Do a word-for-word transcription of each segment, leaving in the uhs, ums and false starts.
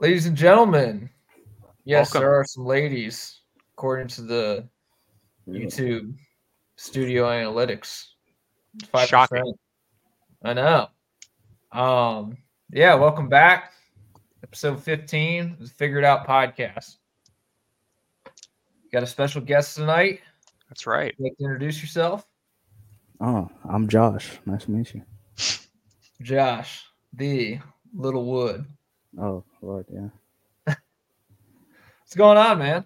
Ladies and gentlemen, yes, welcome. There are some ladies, according to the YouTube studio analytics. five percent. Shocking. I know. Um, yeah, welcome back. Episode fifteen of the Figured Out Podcast. Got a special guest tonight. That's right. You'd like to introduce yourself? Oh, I'm Josh. Nice to meet you. Josh, the Little Wood. Oh, Lord, yeah. What's going on, man?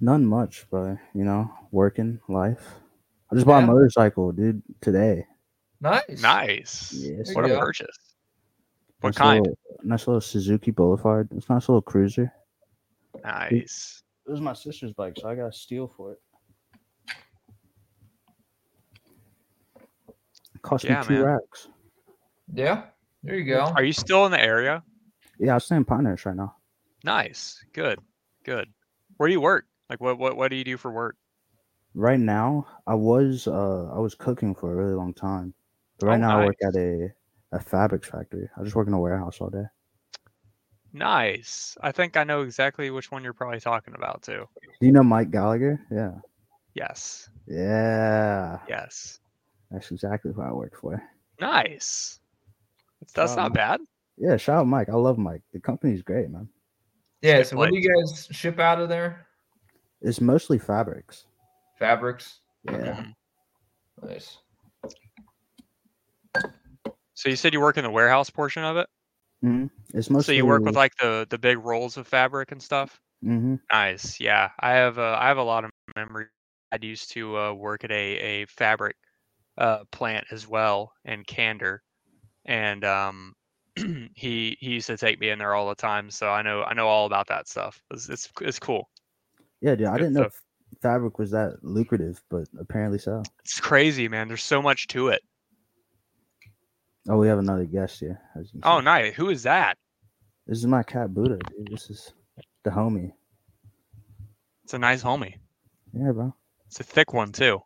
None much, but, you know, working, life. I just yeah. bought a motorcycle, dude, today. Nice. Nice. Yes. What a go. Purchase. What nice kind? Little, nice little Suzuki Boulevard. It's a nice little cruiser. Nice. It was my sister's bike, so I got a steal for it. It cost yeah, me two man. racks. Yeah, there you go. Are you still in the area? Yeah, I'm staying in Pinecrest right now. Nice. Good. Good. Where do you work? Like, what, what, what do you do for work? Right now, I was uh, I was cooking for a really long time. But right oh, now, nice. I work at a, a fabrics factory. I just work in a warehouse all day. Nice. I think I know exactly which one you're probably talking about, too. Do you know Mike Gallagher? Yeah. Yes. Yeah. Yes. That's exactly who I work for. Nice. That's um, not bad. Yeah, shout out Mike. I love Mike. The company's great, man. Yeah, so what do you guys ship out of there? It's mostly fabrics. Fabrics? Yeah. Nice. So you said you work in the warehouse portion of it? Mm-hmm. It's mostly... So you work with like the, the big rolls of fabric and stuff? Mm-hmm. Nice. Yeah, I have uh, I have a lot of memory. I used to uh, work at a, a fabric uh, plant as well in Candor. And... um. He he used to take me in there all the time, so I know I know all about that stuff. It's it's, it's cool. Yeah, dude, I didn't know f- fabric was that lucrative, but apparently so. It's crazy, man. There's so much to it. Oh, we have another guest here. Oh, nice. Who is that? This is my cat Buddha, dude. This is the homie. It's a nice homie. Yeah, bro. It's a thick one too.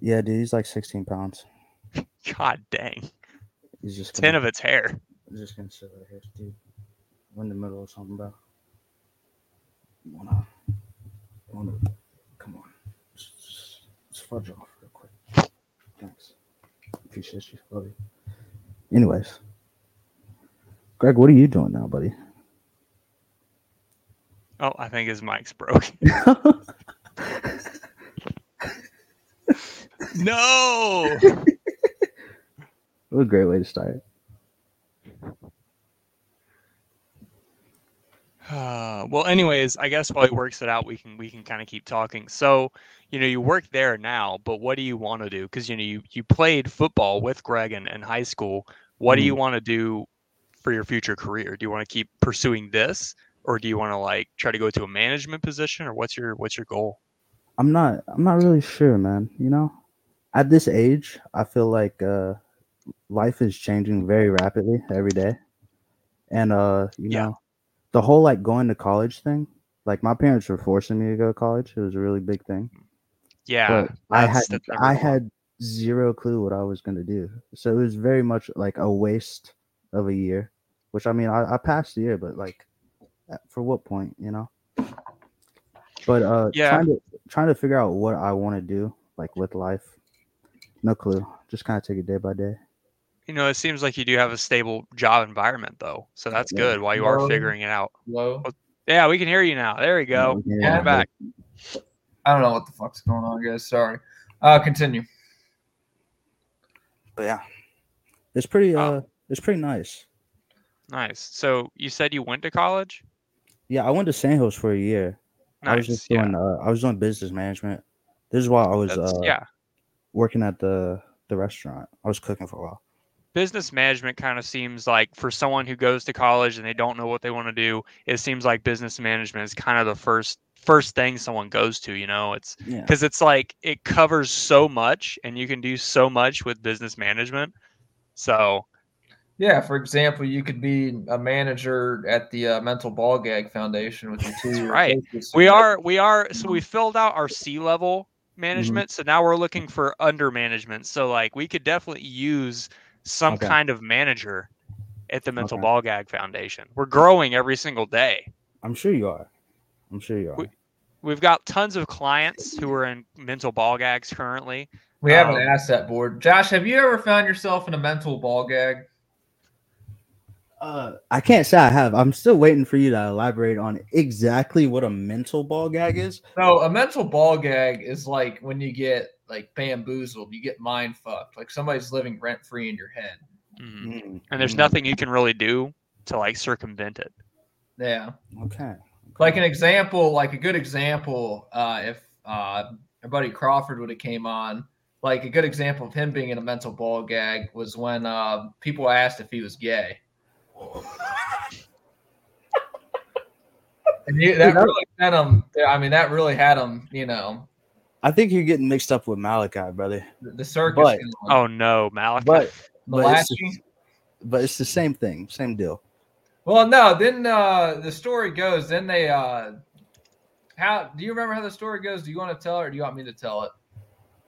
Yeah, dude. He's like sixteen pounds. God dang. He's just ten gonna... of its hair. I'm just gonna sit right here, dude. We're in the middle of something, bro. Wanna, wanna, come on. Let's, let's, let's fudge off real quick. Thanks. Appreciate you, love you. Anyways, Greg, what are you doing now, buddy? Oh, I think his mic's broken. No. What a great way to start. Uh, well, anyways, I guess while he works it out, we can we can kind of keep talking. So, you know, you work there now, but what do you want to do? Because, you know, you, you played football with Greg in, in high school. What mm. do you want to do for your future career? Do you want to keep pursuing this, or do you want to like try to go to a management position, or what's your what's your goal? I'm not I'm not really sure, man. You know, at this age, I feel like uh, life is changing very rapidly every day, and uh, you yeah. know. The whole like going to college thing, like my parents were forcing me to go to college. It was a really big thing. Yeah, I had I had zero clue what I was going to do. So it was very much like a waste of a year, which I mean, I, I passed the year, but like for what point, you know? But uh, yeah. trying to trying to figure out what I want to do, like with life. No clue. Just kind of take it day by day. You know, it seems like you do have a stable job environment, though. So that's yeah. good while you Hello. are figuring it out. Hello? Yeah, we can hear you now. There we go. Yeah. We're back. I don't know what the fuck's going on, guys. Sorry. Uh, continue. But yeah, it's pretty. Uh, oh. It's pretty nice. Nice. So you said you went to college? Yeah, I went to Saint Hills for a year. Nice. I was just doing. Yeah. Uh, I was doing business management. This is why I was uh, yeah. working at the the restaurant. I was cooking for a while. Business management kind of seems like for someone who goes to college and they don't know what they want to do, it seems like business management is kind of the first first thing someone goes to, you know, it's because yeah. it's like it covers so much and you can do so much with business management. So, yeah, for example, you could be a manager at the uh, Mental Ball Gag Foundation with your two. Right. We are we are. So we filled out our C-level management. Mm-hmm. So now we're looking for under management. So like we could definitely use some okay. kind of manager at the Mental okay. Ball Gag Foundation. We're growing every single day. I'm sure you are. I'm sure you are. We, we've got tons of clients who are in mental ball gags currently. We have um, an asset board. Josh, have you ever found yourself in a mental ball gag? Uh, I can't say I have. I'm still waiting for you to elaborate on exactly what a mental ball gag is. So a mental ball gag is like when you get like bamboozled, you get mind fucked. Like somebody's living rent free in your head. Mm. And there's mm. nothing you can really do to like circumvent it. Yeah. Okay. Like an example, like a good example, uh, if uh, our buddy Crawford would have came on, like a good example of him being in a mental ball gag was when uh, people asked if he was gay. And he, that really had him. I mean, that really had him. You know, I think you're getting mixed up with Malachi, brother. The, the circus. But, you know, oh no, Malachi. But but it's, the, but it's the same thing, same deal. Well, no. Then uh, the story goes. Then they. Uh, how do you remember how the story goes? Do you want to tell it or do you want me to tell it?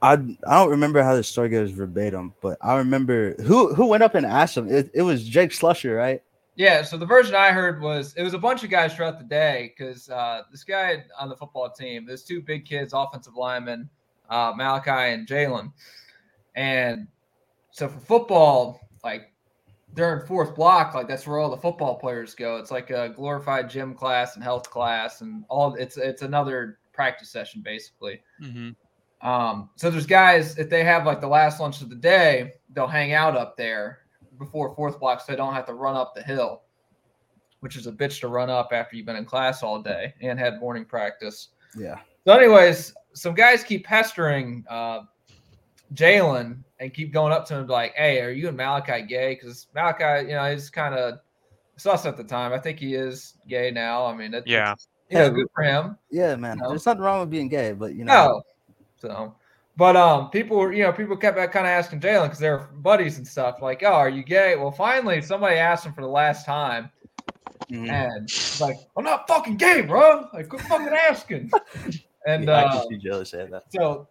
I I don't remember how the story goes verbatim, but I remember who, who went up and asked him. It, it was Jake Slusher, right? Yeah. So the version I heard was it was a bunch of guys throughout the day because uh, this guy on the football team, there's two big kids, offensive linemen, uh, Malachi and Jaylen. And so for football, like during fourth block, like that's where all the football players go. It's like a glorified gym class and health class and all. It's it's another practice session basically. Mm-hmm. Um, so there's guys, if they have like the last lunch of the day, they'll hang out up there before fourth block so they don't have to run up the hill, which is a bitch to run up after you've been in class all day and had morning practice. Yeah. So anyways, some guys keep pestering uh, Jaylen and keep going up to him like, hey, are you and Malachi gay? Because Malachi, you know, he's kind of sus at the time. I think he is gay now. I mean, it's, yeah, you know, hey, good for him. Yeah, man. You know? There's nothing wrong with being gay, but, you know. No. So, but um, people, you know, people kept kind of asking Jaylen because they were buddies and stuff. Like, oh, are you gay? Well, finally, somebody asked him for the last time, mm. and he's like, I'm not fucking gay, bro. Like, quit fucking asking. And yeah, uh, I can see Jaylen saying that. So,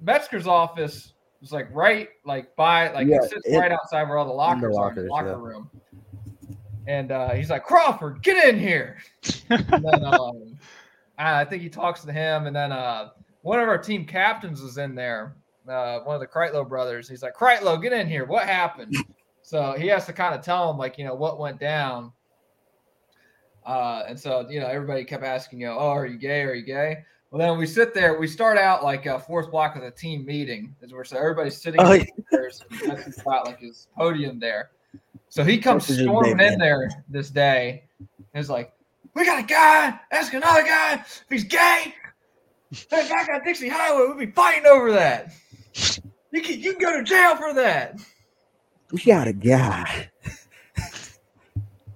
Metzger's office was like right, like by, like yeah, it sits it, right outside where all the lockers, the lockers are, in the locker yeah. room. And uh, he's like, Crawford, get in here. And then um, I think he talks to him, and then uh. one of our team captains was in there, uh, one of the Krylo brothers. He's like, Krylo, get in here. What happened? So he has to kind of tell him, like, you know, what went down. Uh, and so, you know, everybody kept asking, you know, oh, are you gay? Are you gay? Well, then we sit there. We start out like a fourth block of the team meeting. Is where so everybody's sitting oh, in the yeah. and spot, like his podium there. So he comes storming day, in there this day. And he's like, we got a guy. Ask another guy if he's gay. Hey, back on Dixie Highway, we'll be fighting over that. You can you can go to jail for that. We got a guy.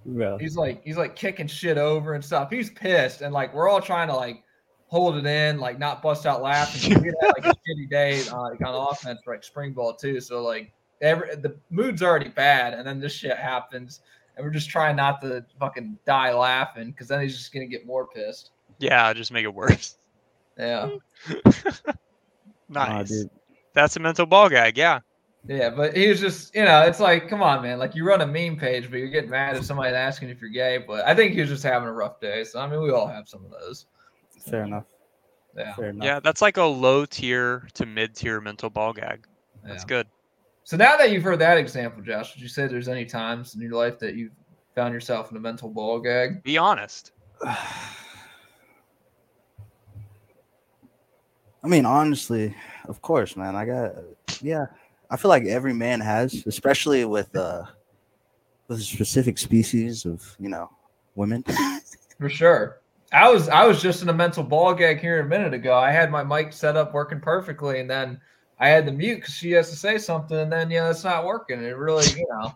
Well, he's like he's like kicking shit over and stuff. He's pissed, and like we're all trying to like hold it in, like not bust out laughing. We had like a shitty day uh, like on offense, for, like spring ball too. So like every the mood's already bad, and then this shit happens, and we're just trying not to fucking die laughing because then he's just gonna get more pissed. Yeah, just make it worse. Yeah. Nice. Oh, that's a mental ball gag, yeah. Yeah, but he was just, you know, it's like, come on, man. Like, you run a meme page, but you're getting mad if somebody's asking if you're gay. But I think he was just having a rough day. So, I mean, we all have some of those. Fair enough. Yeah. Fair enough. Yeah, that's like a low-tier to mid-tier mental ball gag. That's yeah. good. So, now that you've heard that example, Josh, would you say there's any times in your life that you found yourself in a mental ball gag? Be honest. I mean, honestly, of course, man. I got, yeah. I feel like every man has, especially with uh, with a specific species of, you know, women. For sure. I was I was just in a mental ball gag here a minute ago. I had my mic set up working perfectly, and then I had to mute because she has to say something, and then, you know, it's not working. It really, you know.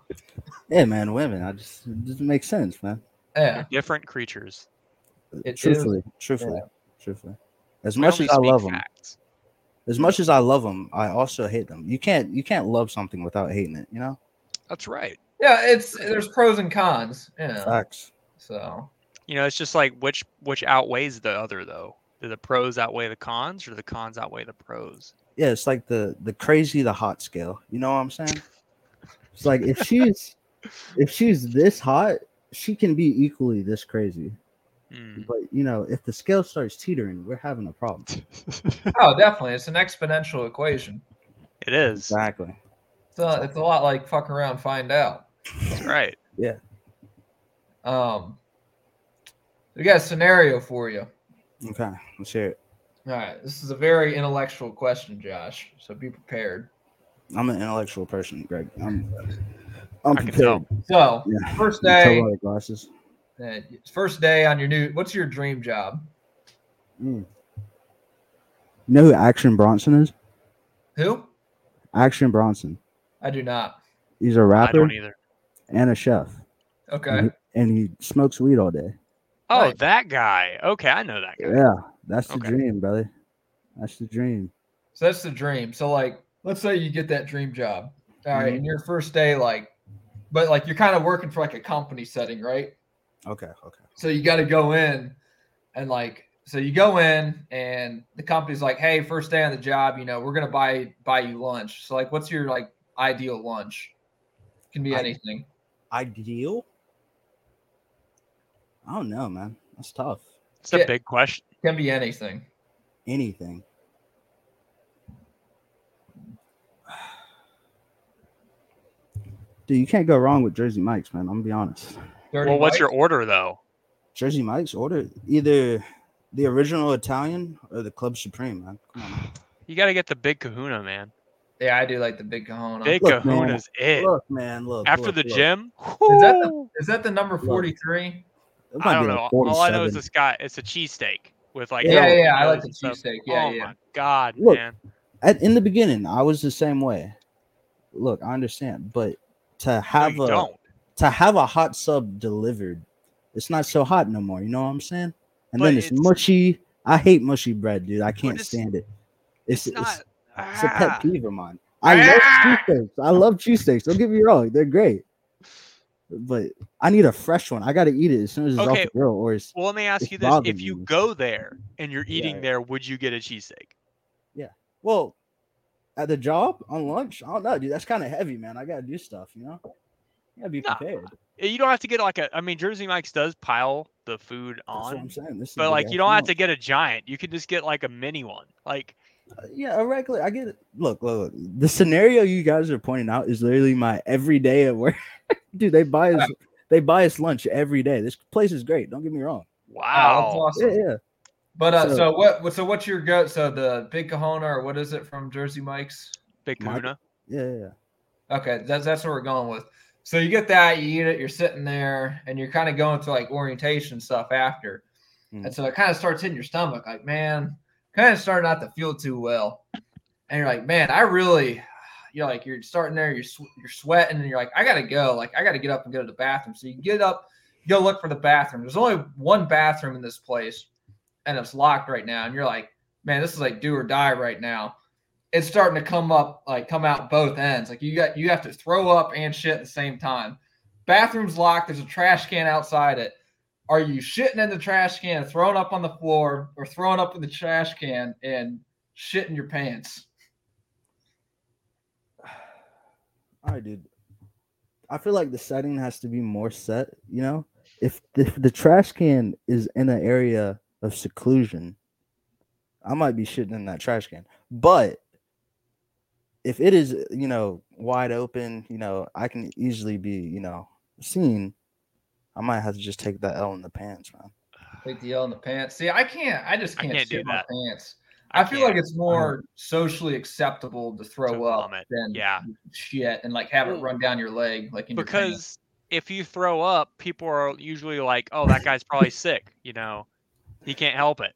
Yeah, man, women. I just it doesn't make sense, man. Yeah. They're different creatures. It truthfully, is, truthfully, yeah. truthfully. As much as I love them, as much as I love them, I also hate them. You can't you can't love something without hating it, you know? That's right. Yeah, it's there's pros and cons. Yeah. Facts. So you know, it's just like which which outweighs the other though. Do the pros outweigh the cons or do the cons outweigh the pros? Yeah, it's like the the crazy the hot scale. You know what I'm saying? It's like if she's If she's this hot, she can be equally this crazy. Mm. But, you know, if the scale starts teetering, we're having a problem. Oh, definitely. It's an exponential equation. It is. Exactly. It's a, it's a lot like fuck around, find out. That's right. Yeah. Um, we got a scenario for you. Okay. Let's hear it. All right. This is a very intellectual question, Josh. So be prepared. I'm an intellectual person, Greg. I'm, I'm prepared. So, yeah. first day. Glasses. First day on your new. What's your dream job? Mm. You know who Action Bronson is? Who? Action Bronson. I do not. He's a rapper. I don't either. And a chef. Okay. And he, and he smokes weed all day. Oh, right. That guy. Okay, I know that guy. Yeah, that's the okay. dream, brother. That's the dream. So that's the dream. So, like, let's say you get that dream job. All right, mm-hmm. and your first day, like, but, like, you're kind of working for, like, a company setting, right? Okay, okay. So you got to go in and, like, so you go in and the company's like, hey, first day on the job, you know, we're going to buy buy you lunch. So, like, what's your, like, ideal lunch? It can be I- anything. Ideal? I don't know, man. That's tough. It's a it big question. Can be anything. Anything. Dude, you can't go wrong with Jersey Mike's, man. I'm going to be honest. Dirty well, what's Mike's? Your order, though? Jersey Mike's order? Either the original Italian or the Club Supreme, man. Come on, man. You got to get the Big Kahuna, man. Yeah, I do like the Big Kahuna. Big look, Kahuna's man. It. Look, man. Look, After look, the look. Gym. Whoo! Is that the, is that the number forty-three? I don't know. All I know is this guy. It's a cheesesteak with like. Yeah, yeah. I like the cheesesteak. Yeah, oh yeah. Oh my God, look, man. At, in the beginning, I was the same way. Look, I understand, but to have no, a don't. to have a hot sub delivered, it's not so hot no more. You know what I'm saying? And but then it's, it's mushy. I hate mushy bread, dude. I can't stand it. It's it's, not, it's, ah, it's a pet peeve of mine. I ah, love cheesesteaks. I love cheesesteaks. Don't get me wrong; they're great. But I need a fresh one. I got to eat it as soon as it's okay. off the grill. Or it's, well, let me ask you this. If you me. go there and you're eating yeah. there, would you get a cheesesteak? Yeah. Well, at the job, on lunch, I don't know, dude. That's kind of heavy, man. I got to do stuff, you know? You got to be nah. prepared. You don't have to get like a – I mean, Jersey Mike's does pile the food on. That's what I'm saying. This but, like, you don't have to get a giant. You can just get, like, a mini one. Like – Uh, yeah, a regular. I get it. Look, look, look, the scenario you guys are pointing out is literally my everyday at work. Dude, they buy us, they buy us lunch every day. This place is great. Don't get me wrong. Wow, oh, that's awesome. Yeah, yeah. But uh, so, so what? So what's your go? So the Big Kahuna, or what is it from Jersey Mike's? Big Kahuna. Yeah, yeah, yeah. Okay, that's that's what we're going with. So you get that, you eat it, you're sitting there, and you're kind of going to like orientation stuff after, mm. and so it kind of starts hitting your stomach, like man. Kind of starting not to feel too well, and you're like, man, I really, you know, like you're starting there, you're sw- you're sweating, and you're like, I gotta go, like I gotta get up and go to the bathroom. So you get up, you go look for the bathroom. There's only one bathroom in this place, and it's locked right now. And you're like, man, this is like do or die right now. It's starting to come up, like come out both ends. Like you got, you have to throw up and shit at the same time. Bathroom's locked. There's a trash can outside it. Are you shitting in the trash can, throwing up on the floor, or throwing up in the trash can and shitting your pants? All right, dude. I feel like the setting has to be more set, you know? If the, if the trash can is in an area of seclusion, I might be shitting in that trash can. But if it is, you know, wide open, you know, I can easily be, you know, seen. I might have to just take that L in the pants, man. Take the L in the pants. See, I can't. I just can't, I can't shit do that. My pants. I, I feel like it's more socially acceptable to throw to up vomit. Than yeah. shit and like have it run down your leg, like in because your if you throw up, people are usually like, "Oh, that guy's probably sick," you know, he can't help it.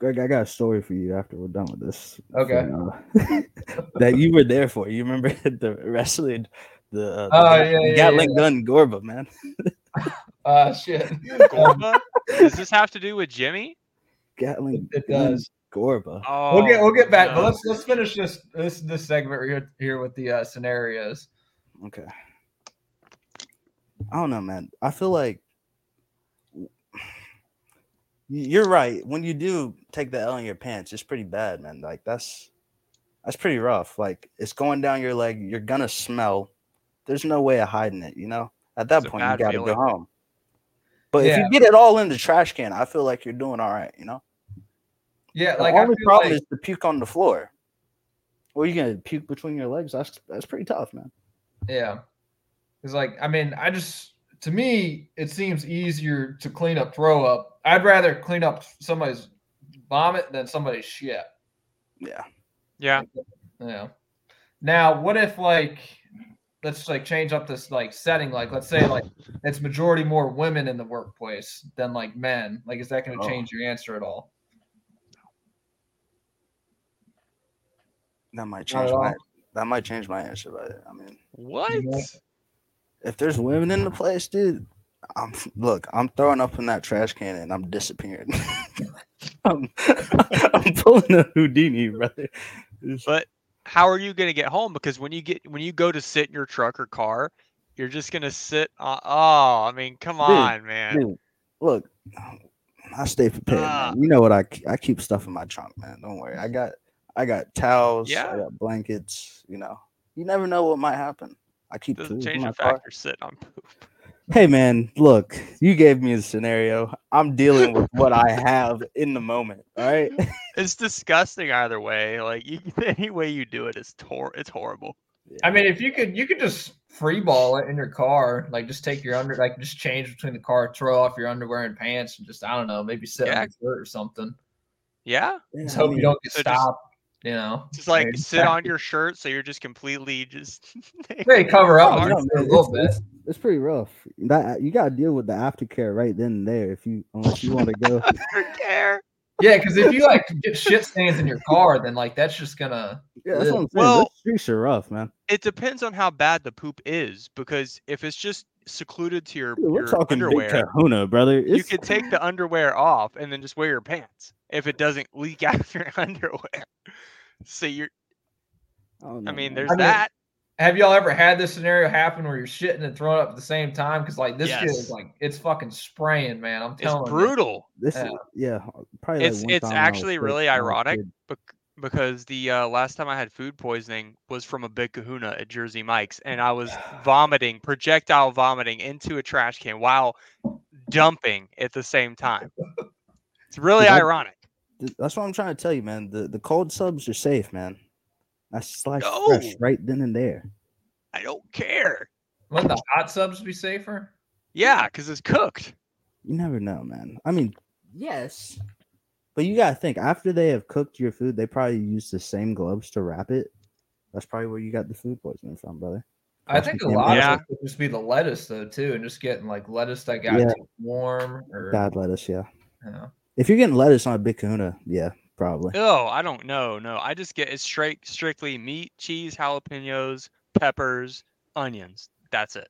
Greg, I got a story for you after we're done with this. Okay. You know, that you were there for. You remember the wrestling, the, uh, oh, the yeah, Gatling yeah, yeah. gun Gorba, man. Uh shit. Gorba? Does this have to do with Jimmy? Gatling it does. Gorba. Oh, we'll get we'll get back. No. But let's let's finish this this this segment here, here with the uh, scenarios. Okay. I don't know, man. I feel like you're right. When you do take the L in your pants, it's pretty bad, man. Like that's that's pretty rough. Like it's going down your leg. You're gonna smell. there's no way of hiding it, you know? At that it's point, you got to go home. But yeah. if you get it all in the trash can, I feel like you're doing all right, you know? Yeah, the like only I feel problem like... is to puke on the floor. Well, you're going to puke between your legs. That's that's pretty tough, man. Yeah. It's like, I mean, I just, to me, it seems easier to clean up throw up. I'd rather clean up somebody's vomit than somebody's shit. Yeah. Yeah. Yeah. Now, what if, like, let's like change up this like setting. Like, let's say like it's majority more women in the workplace than like men. Like, is that going to oh. change your answer at all? That might change my that might change my answer, but I mean, what if there's women in the place, dude? I'm look, I'm throwing up in that trash can and I'm disappearing. I'm, I'm pulling a Houdini, brother. But how are you gonna get home? Because when you get when you go to sit in your truck or car, you're just gonna sit. On, oh, I mean, come dude, on, man. Dude, look, I stay prepared. Uh, man. You know what? I I keep stuff in my trunk, man. Don't worry, I got. I got towels, yeah. I got blankets, you know. You never know what might happen. I keep doesn't poop change in the fact you're sitting on poop. Hey man, look, you gave me a scenario. I'm dealing with what I have in the moment, all right? It's disgusting either way. Like you, any way you do it is tor- it's horrible. I mean, if you could you could just free ball it in your car, like just take your under like just change between the car, throw off your underwear and pants and just I don't know, maybe sit yeah. on your shirt or something. Yeah. Just hope I mean, you don't get so stopped. Just- You know, just like right. sit on your shirt, so you're just completely just. They cover up no, man, a little it's, bit. It's pretty rough. That you gotta deal with the aftercare right then and there if you unless you want to go. Aftercare. Yeah, because if you like get shit stains in your car, then like that's just gonna. Yeah, that's what I'm saying. Well, streets are rough, man. It depends on how bad the poop is, because if it's just secluded to your, Dude, we're your talking underwear, Big Kahuna, brother. It's... You could take the underwear off and then just wear your pants if it doesn't leak out of your underwear. So you're, oh, no. I mean, there's I mean, that. Have y'all ever had this scenario happen where you're shitting and throwing up at the same time? Because like this yes. shit is like it's fucking spraying, man. I'm telling it's you, it's brutal. This yeah. is yeah, probably. It's like it's actually really ironic be- because the uh, last time I had food poisoning was from a Big Kahuna at Jersey Mike's, and I was vomiting, projectile vomiting into a trash can while dumping at the same time. It's really that- ironic. That's what I'm trying to tell you, man. The the cold subs are safe, man. That's like no. fresh right then and there. I don't care. Let the hot subs be safer? Yeah, because it's cooked. You never know, man. I mean, yes. But you got to think, after they have cooked your food, they probably use the same gloves to wrap it. That's probably where you got the food poisoning from, brother. I think a lot yeah. of it would just be the lettuce, though, too, and just getting, like, lettuce that got yeah. too warm. Or bad lettuce, yeah. Yeah. If you're getting lettuce on a Big Kahuna, yeah, probably. No, I don't know. No, I just get it's straight, strictly meat, cheese, jalapenos, peppers, onions. That's it.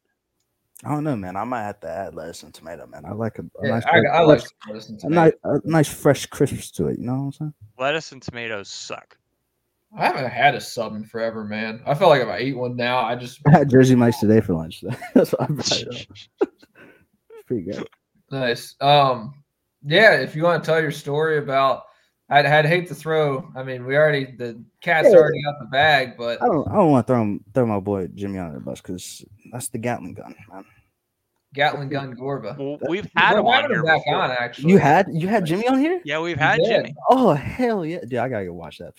I don't know, man. I might have to add lettuce and tomato, man. I like a, a yeah, nice, I, I like lettuce and tomato. A, nice, a nice fresh crisp to it. You know what I'm saying? Lettuce and tomatoes suck. I haven't had a sub in forever, man. I feel like if I eat one now, I just I had Jersey Mike's today for lunch. So that's what I brought it up. It's pretty good. Nice. Um. Yeah, if you want to tell your story about, I'd, I'd hate to throw. I mean, we already the cat's yeah. already out the bag, but I don't. I don't want to throw him, throw my boy Jimmy under the bus because that's the Gatling gun, man. Gatling gun Gorba. Well, we've had him on here back on, actually. You had you had Jimmy on here? Yeah, we've had Jimmy. Oh hell yeah, dude! I gotta go watch that.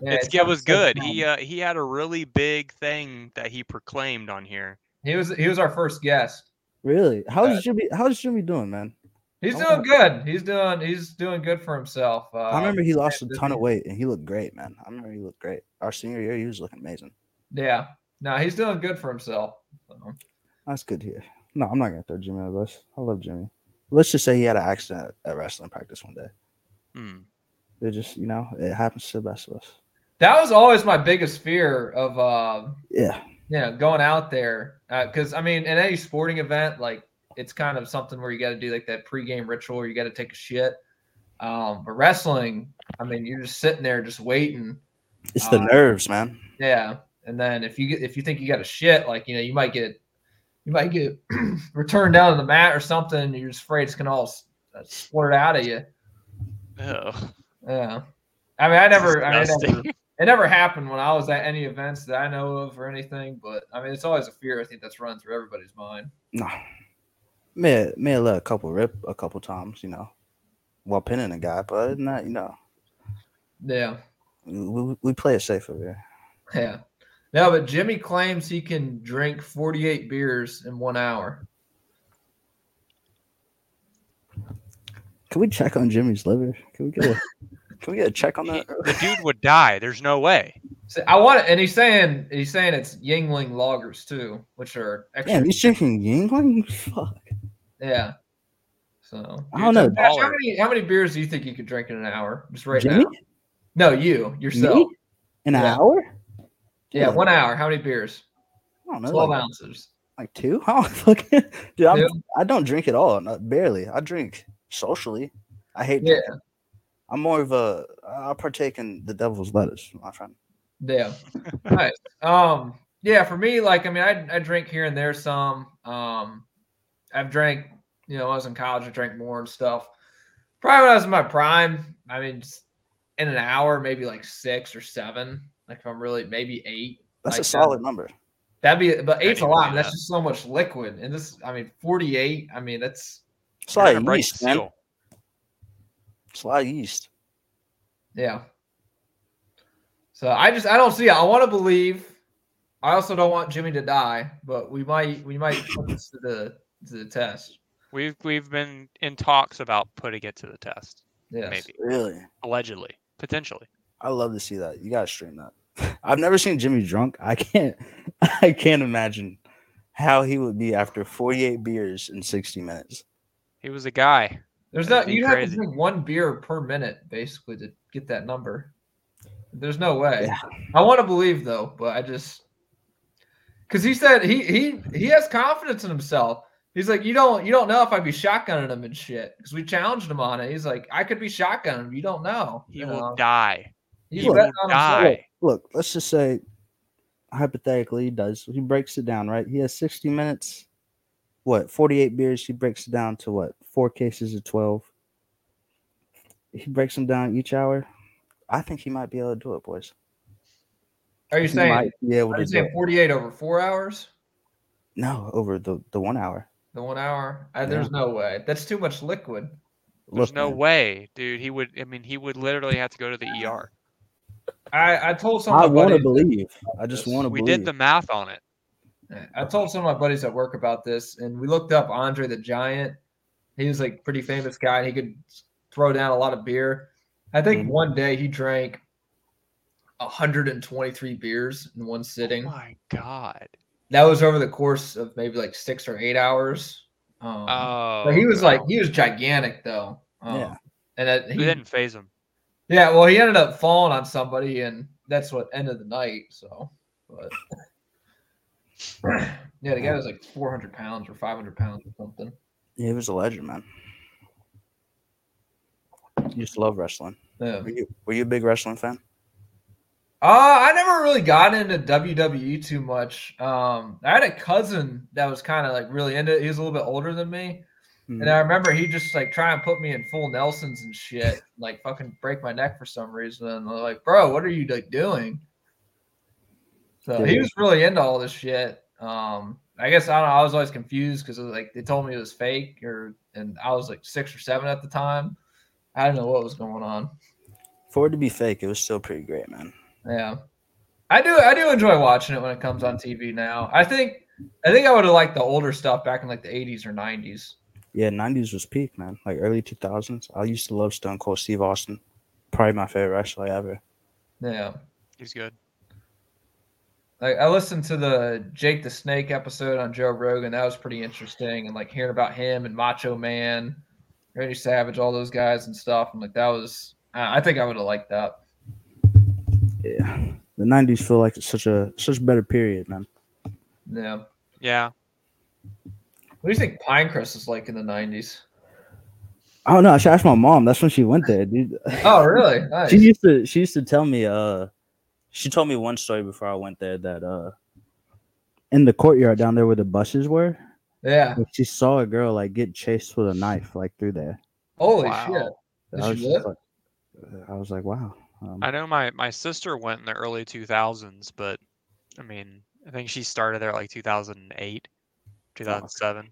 yeah, it's, it was good. He uh, he had a really big thing that he proclaimed on here. He was he was our first guest. Really? How's uh, Jimmy? How's Jimmy doing, man? He's doing good. He's doing he's doing good for himself. Uh, I remember he lost a ton of weight, and he looked great, man. I remember he looked great. Our senior year, he was looking amazing. Yeah. No, he's doing good for himself. So. That's good to hear. No, I'm not going to throw Jimmy out of the bus. I love Jimmy. Let's just say he had an accident at wrestling practice one day. Hmm. It just, you know, it happens to the best of us. That was always my biggest fear of uh, yeah, you know, going out there. Because, uh, I mean, in any sporting event, like, it's kind of something where you got to do like that pregame ritual or you got to take a shit. Um, but wrestling, I mean, you're just sitting there just waiting. It's uh, the nerves, man. Yeah. And then if you if you think you got a shit, like, you know, you might get you might get returned down to the mat or something. And you're just afraid it's going to all uh, squirt out of you. Oh. Yeah. I mean, I never, I never It never happened when I was at any events that I know of or anything, but I mean, it's always a fear I think that's run through everybody's mind. No, may may let a couple rip a couple times, you know, while pinning a guy, but not, you know. Yeah, we we play it safe over here. Yeah, no, but Jimmy claims he can drink forty-eight beers in one hour. Can we check on Jimmy's liver? Can we get a Can we get a check on that? The dude would die. There's no way. So I want it, and he's saying he's saying it's Yingling lagers too, which are extra. Yeah, he's drinking Yingling. Fuck. Yeah. So I don't know. Gosh, how many how many beers do you think you could drink in an hour? Just right Jimmy? Now. No, you yourself. Me? In yeah. an hour? Yeah, dude. One hour. How many beers? I don't know. Twelve like, ounces. Like two? How fucking dude? I'm, I don't drink at all. Not barely. I drink socially. I hate. Drinking. Yeah. I'm more of a I partake in the devil's lettuce, my friend. Yeah. Nice. Um, yeah, for me, like I mean, I I drink here and there some. Um I've drank, you know, when I was in college, I drank more and stuff. Probably when I was in my prime, I mean in an hour, maybe like six or seven. Like if I'm really maybe eight. That's like a solid that, number. That'd be but eight's a lot, that's just so much liquid. And this I mean forty-eight, I mean that's it's like yeast, man. It's a lot of yeast. Yeah. So I just I don't see it. I want to believe. I also don't want Jimmy to die, but we might we might put this to the to the test. We've we've been in talks about putting it to the test. Yeah. Maybe. Really? Allegedly. Potentially. I love to see that. You gotta stream that. I've never seen Jimmy drunk. I can't I can't imagine how he would be after forty-eight beers in sixty minutes. He was a guy. There's not you have to drink one beer per minute basically to get that number. There's no way. Yeah. I want to believe though, but I just because he said he he he has confidence in himself. He's like, you don't you don't know if I'd be shotgunning him and shit because we challenged him on it. He's like, I could be shotgunning him. You don't know. He you will know. Die. He's he will die. Look, look, let's just say hypothetically he does. He breaks it down, right? He has sixty minutes. What, forty-eight beers? He breaks it down to what? Four cases of twelve. He breaks them down each hour. I think he might be able to do it, boys. Are you he saying, are you saying forty-eight over four hours? No, over the, the one hour. The one hour? I, yeah. There's no way. That's too much liquid. There's Look, no man. way, dude. He would, I mean, he would literally have to go to the E R. I, I told someone. I want to believe. I just want to believe. We did the math on it. I told some of my buddies at work about this, and we looked up Andre the Giant. He was like a pretty famous guy, and he could throw down a lot of beer. I think mm-hmm. one day he drank one hundred twenty-three beers in one sitting. Oh, my God. That was over the course of maybe like six or eight hours. Um, oh. But he was no. like, he was gigantic, though. Um, yeah. And that, he, he didn't phase him. Yeah, well, he ended up falling on somebody, and that's what ended the night. So, but. Yeah, the guy was like four hundred pounds or five hundred pounds or something. Yeah, he was a legend, man. You used to love wrestling. Yeah. Were you, were you a big wrestling fan? Uh, I never really got into W W E too much. Um, I had a cousin that was kind of like really into it. He was a little bit older than me. Mm-hmm. And I remember he just like trying to put me in full Nelsons and shit, like fucking break my neck for some reason. And they're like, bro, what are you like doing? So yeah. He was really into all this shit. Um, I guess I don't know. I was always confused because like they told me it was fake, or and I was like six or seven at the time. I didn't know what was going on. For it to be fake, it was still pretty great, man. Yeah, I do. I do enjoy watching it when it comes on T V now. I think I think I would have liked the older stuff back in like the eighties or nineties. Yeah, nineties was peak, man. Like early two thousands. I used to love Stone Cold Steve Austin. Probably my favorite wrestler ever. Yeah, he's good. Like I listened to the Jake the Snake episode on Joe Rogan. That was pretty interesting. And like hearing about him and Macho Man, Randy Savage, all those guys and stuff. I'm like, that was, I think I would have liked that. Yeah. The nineties feel like it's such a, such a better period, man. Yeah. Yeah. What do you think Pinecrest is like in the nineties? I don't know. I should ask my mom. That's when she went there, dude. Oh, really? Nice. She used to, she used to tell me, uh, she told me one story before I went there that uh, in the courtyard down there where the buses were, yeah, she saw a girl like get chased with a knife like through there. Holy wow. shit! Did I, was she live? Like, I was like, wow. Um, I know my, my sister went in the early two thousands, but I mean, I think she started there like two thousand eight, two thousand seven.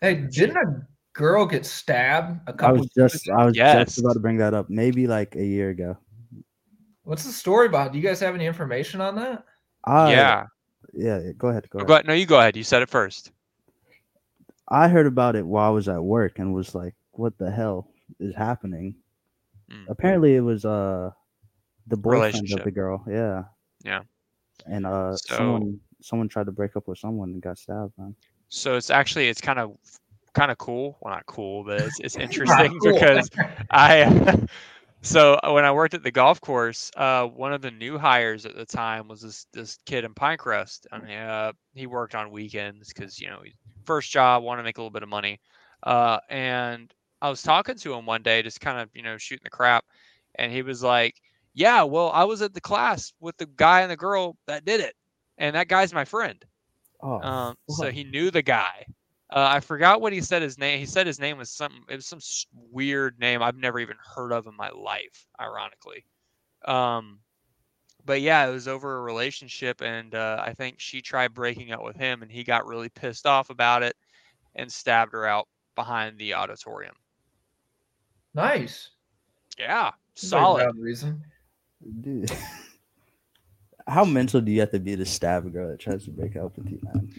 Hey, didn't a girl get stabbed a couple I was just I was yes. just about to bring that up. Maybe like a year ago. What's the story about? Do you guys have any information on that? Uh, yeah. Yeah, go ahead. Go ahead. But no, you go ahead. You said it first. I heard about it while I was at work and was like, what the hell is happening? Mm. Apparently it was uh the boyfriend of the girl. Yeah. Yeah. And uh, so, someone someone tried to break up with someone and got stabbed, man. So it's actually it's kind of kind of cool. Well, not cool, but it's it's interesting cool. because I so when I worked at the golf course, uh, one of the new hires at the time was this this kid in Pinecrest, and uh, he worked on weekends because you know first job, wanted to make a little bit of money, uh, and I was talking to him one day, just kind of you know shooting the crap, and he was like, yeah, well, I was at the class with the guy and the girl that did it. And that guy's my friend. Oh, um, so he knew the guy. Uh, I forgot what he said his name. He said his name was something. It was some weird name I've never even heard of in my life, ironically. Um, but yeah, it was over a relationship. And uh, I think she tried breaking up with him and he got really pissed off about it and stabbed her out behind the auditorium. Nice. Yeah. Solid. Reason. Dude, how mental do you have to be to stab a girl that tries to break up with you, man?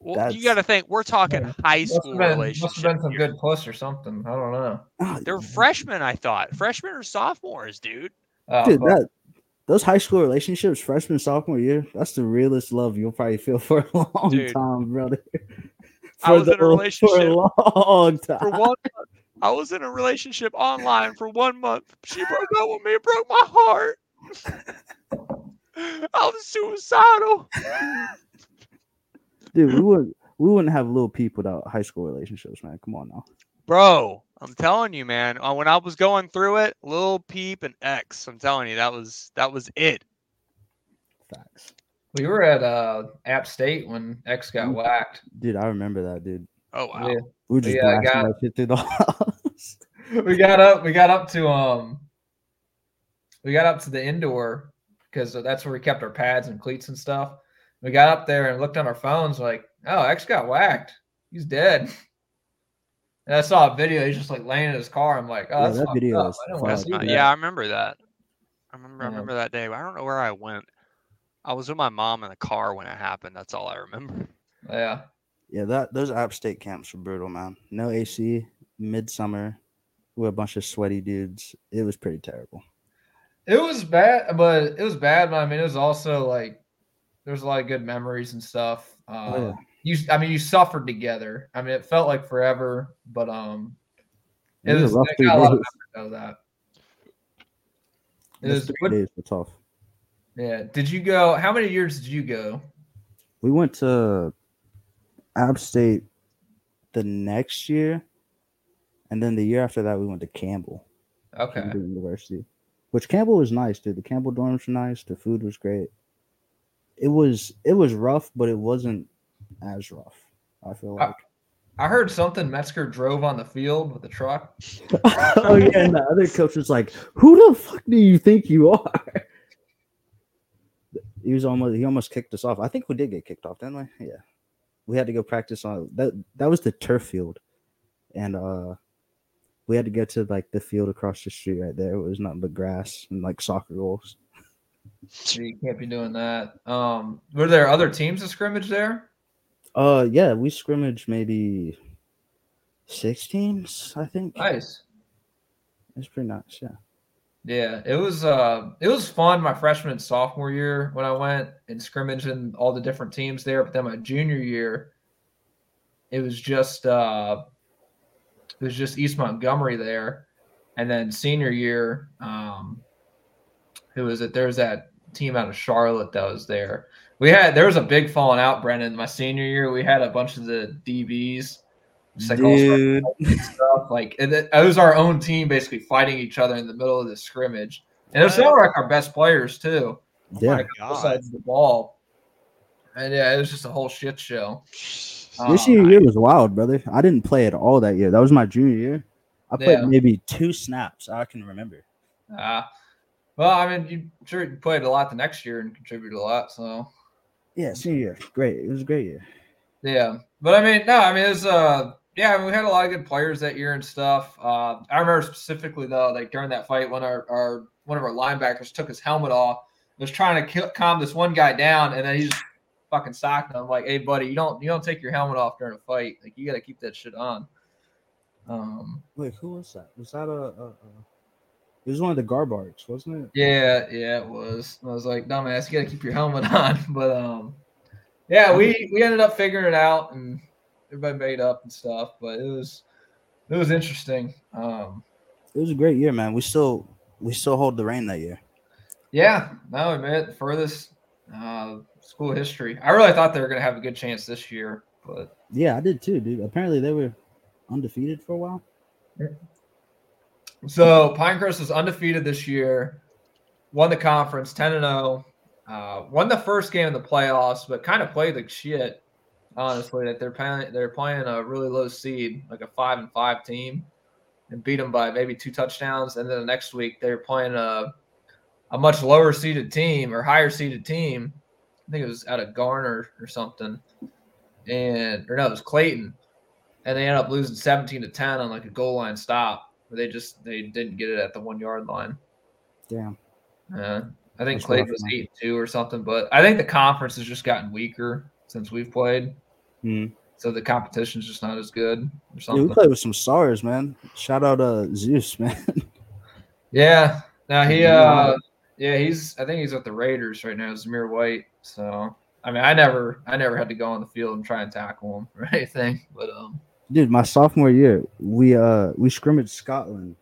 Well, that's, you got to think we're talking yeah, high school been, relationship. Must have been some here. Good puss or something. I don't know. Oh, They're dude. freshmen, I thought. Freshmen or sophomores, dude. Oh, dude, that, those high school relationships, freshman, sophomore year, that's the realest love you'll probably feel for a long dude, time, brother. I was the, in a relationship for a long time. For one I was in a relationship online for one month. She broke up with me. It broke my heart. I was suicidal. Dude, we wouldn't we wouldn't have Lil Peep without high school relationships, man. Come on now. Bro, I'm telling you, man. When I was going through it, Lil Peep and X. I'm telling you, that was that was it. Facts. We were at uh, App State when X got dude, whacked. Dude, I remember that, dude. Oh wow. Yeah. We just yeah, got, shit through the house. We got up. We got up to um. We got up to the indoor because that's where we kept our pads and cleats and stuff. We got up there and looked on our phones like, "Oh, X got whacked. He's dead." And I saw a video. He's just like laying in his car. I'm like, "Oh, yeah, that's that video up. I that's not, that. Yeah, I remember that. I remember. Yeah. I remember that day. I don't know where I went. I was with my mom in the car when it happened. That's all I remember. Yeah. Yeah, that those App State camps were brutal, man. No A C, midsummer, with a bunch of sweaty dudes. It was pretty terrible. It was bad, but it was bad. But I mean, it was also like there's a lot of good memories and stuff. Uh, oh, yeah. You, I mean, you suffered together. I mean, it felt like forever, but um, it, it was, was a got a lot of effort, though, that. It was what, days were tough. Yeah. Did you go? How many years did you go? We went to App State the next year, and then the year after that we went to Campbell. Okay. Campbell University, which Campbell was nice, dude. The Campbell dorms were nice. The food was great. It was it was rough, but it wasn't as rough, I feel like. I, I heard something. Metzger drove on the field with a truck. Oh yeah, and the other coach was like, "Who the fuck do you think you are?" He was almost he almost kicked us off. I think we did get kicked off, didn't we? Yeah. We had to go practice on that. That was the turf field, and uh, we had to go to like the field across the street right there. It was nothing but grass and like soccer goals. You can't be doing that. Um, were there other teams to scrimmage there? Uh, yeah, we scrimmaged maybe six teams, I think. Nice. It's pretty nice, yeah. Yeah, it was uh, it was fun my freshman and sophomore year when I went and scrimmaging all the different teams there. But then my junior year, it was just uh, it was just East Montgomery there, and then senior year, um, who was it? There was that team out of Charlotte that was there. We had there was a big falling out, Brandon. My senior year, we had a bunch of the D Bs. Like Dude. Stuff. Like it, it was our own team basically fighting each other in the middle of the scrimmage, and it was all like our best players too. Yeah, both sides of the ball, and yeah, it was just a whole shit show. Uh, this year, year was wild, brother. I didn't play at all that year. That was my junior year. I played yeah. maybe two snaps I can remember. Uh, Well, I mean, you sure you played a lot the next year and contributed a lot. So yeah, senior year, great. It was a great year. Yeah, but I mean, no, I mean, it was uh, yeah, I mean, we had a lot of good players that year and stuff. Uh, I remember specifically though, like during that fight, when our, our one of our linebackers took his helmet off, was trying to kill, calm this one guy down, and then he just fucking socked him. I'm like, hey, buddy, you don't you don't take your helmet off during a fight. Like, you got to keep that shit on. Um, wait, who was that? Was that a? a, a... It was one of the Garbards, wasn't it? Yeah, yeah, it was. I was like, dumbass, you got to keep your helmet on. But, um, yeah, we, we ended up figuring it out, and everybody made up and stuff. But it was it was interesting. Um, it was a great year, man. We still we still hold the reign that year. Yeah, no, I admit, the furthest uh, school history. I really thought they were going to have a good chance this year. But yeah, I did too, dude. Apparently they were undefeated for a while. Yeah. So Pinecrest was undefeated this year, won the conference ten and oh, uh, won the first game of the playoffs, but kind of played like shit. Honestly, that they're playing, they're playing a really low seed, like a five and five team, and beat them by maybe two touchdowns. And then the next week they're playing a a much lower seeded team or higher seeded team. I think it was out of Garner or something, and or no, it was Clayton, and they ended up losing seventeen to ten on like a goal line stop. They just they didn't get it at the one yard line. Damn. Yeah, I think Clayton was eight two or something, but I think the conference has just gotten weaker since we've played. Mm. So the competition's just not as good or something. Yeah, we played with some stars, man. Shout out uh Zeus, man. Yeah. Now he uh yeah he's I think he's with the Raiders right now, Zamir White. So I mean I never I never had to go on the field and try and tackle him or anything, but um. Dude, my sophomore year, we uh we scrimmaged Scotland.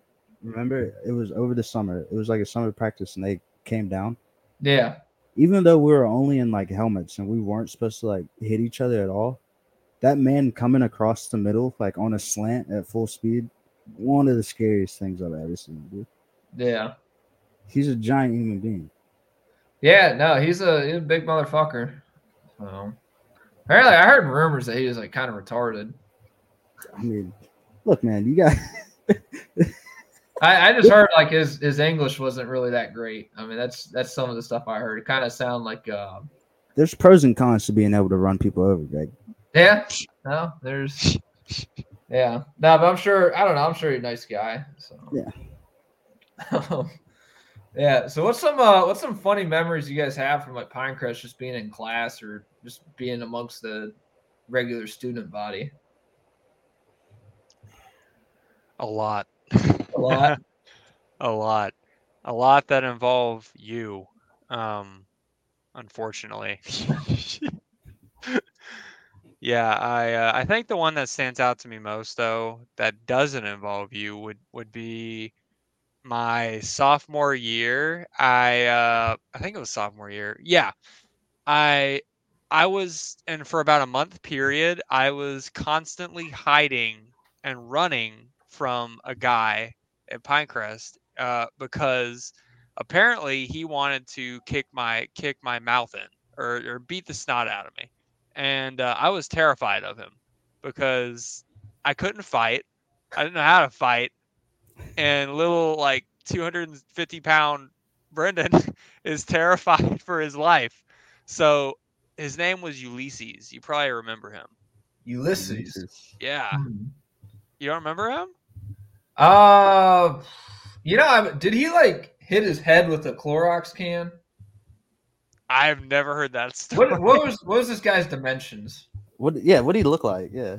Remember, it was over the summer. It was like a summer practice, and they came down. Yeah. Even though we were only in like helmets and we weren't supposed to like hit each other at all, that man coming across the middle like on a slant at full speed, one of the scariest things I've ever seen, dude. Yeah. He's a giant human being. Yeah, no, he's a he's a big motherfucker. Um, apparently, I heard rumors that he was like kind of retarded. I mean, look, man, you got I, I just heard like his, his English wasn't really that great. I mean, that's that's some of the stuff I heard. It kind of sound like uh, there's pros and cons to being able to run people over, Greg. Yeah. No, there's yeah. No, but I'm sure I don't know, I'm sure he's a nice guy. So yeah. Yeah. So what's some uh, what's some funny memories you guys have from like Pinecrest just being in class or just being amongst the regular student body? A lot, a lot, a lot, a lot that involve you. Um, unfortunately, yeah. I uh, I think the one that stands out to me most, though, that doesn't involve you would would be my sophomore year. I uh, I think it was sophomore year. Yeah, I I was, and for about a month period, I was constantly hiding and running from a guy at Pinecrest uh, because apparently he wanted to kick my kick my mouth in or, or beat the snot out of me. And uh, I was terrified of him because I couldn't fight. I didn't know how to fight. And little like two hundred fifty pound Brendan is terrified for his life. So his name was Ulysses. You probably remember him. Ulysses. Yeah. Hmm. You don't remember him? Uh, you know, I, did he like hit his head with a Clorox can? I've never heard that story. What, what was what was this guy's dimensions? What? Yeah, what did he look like? Yeah,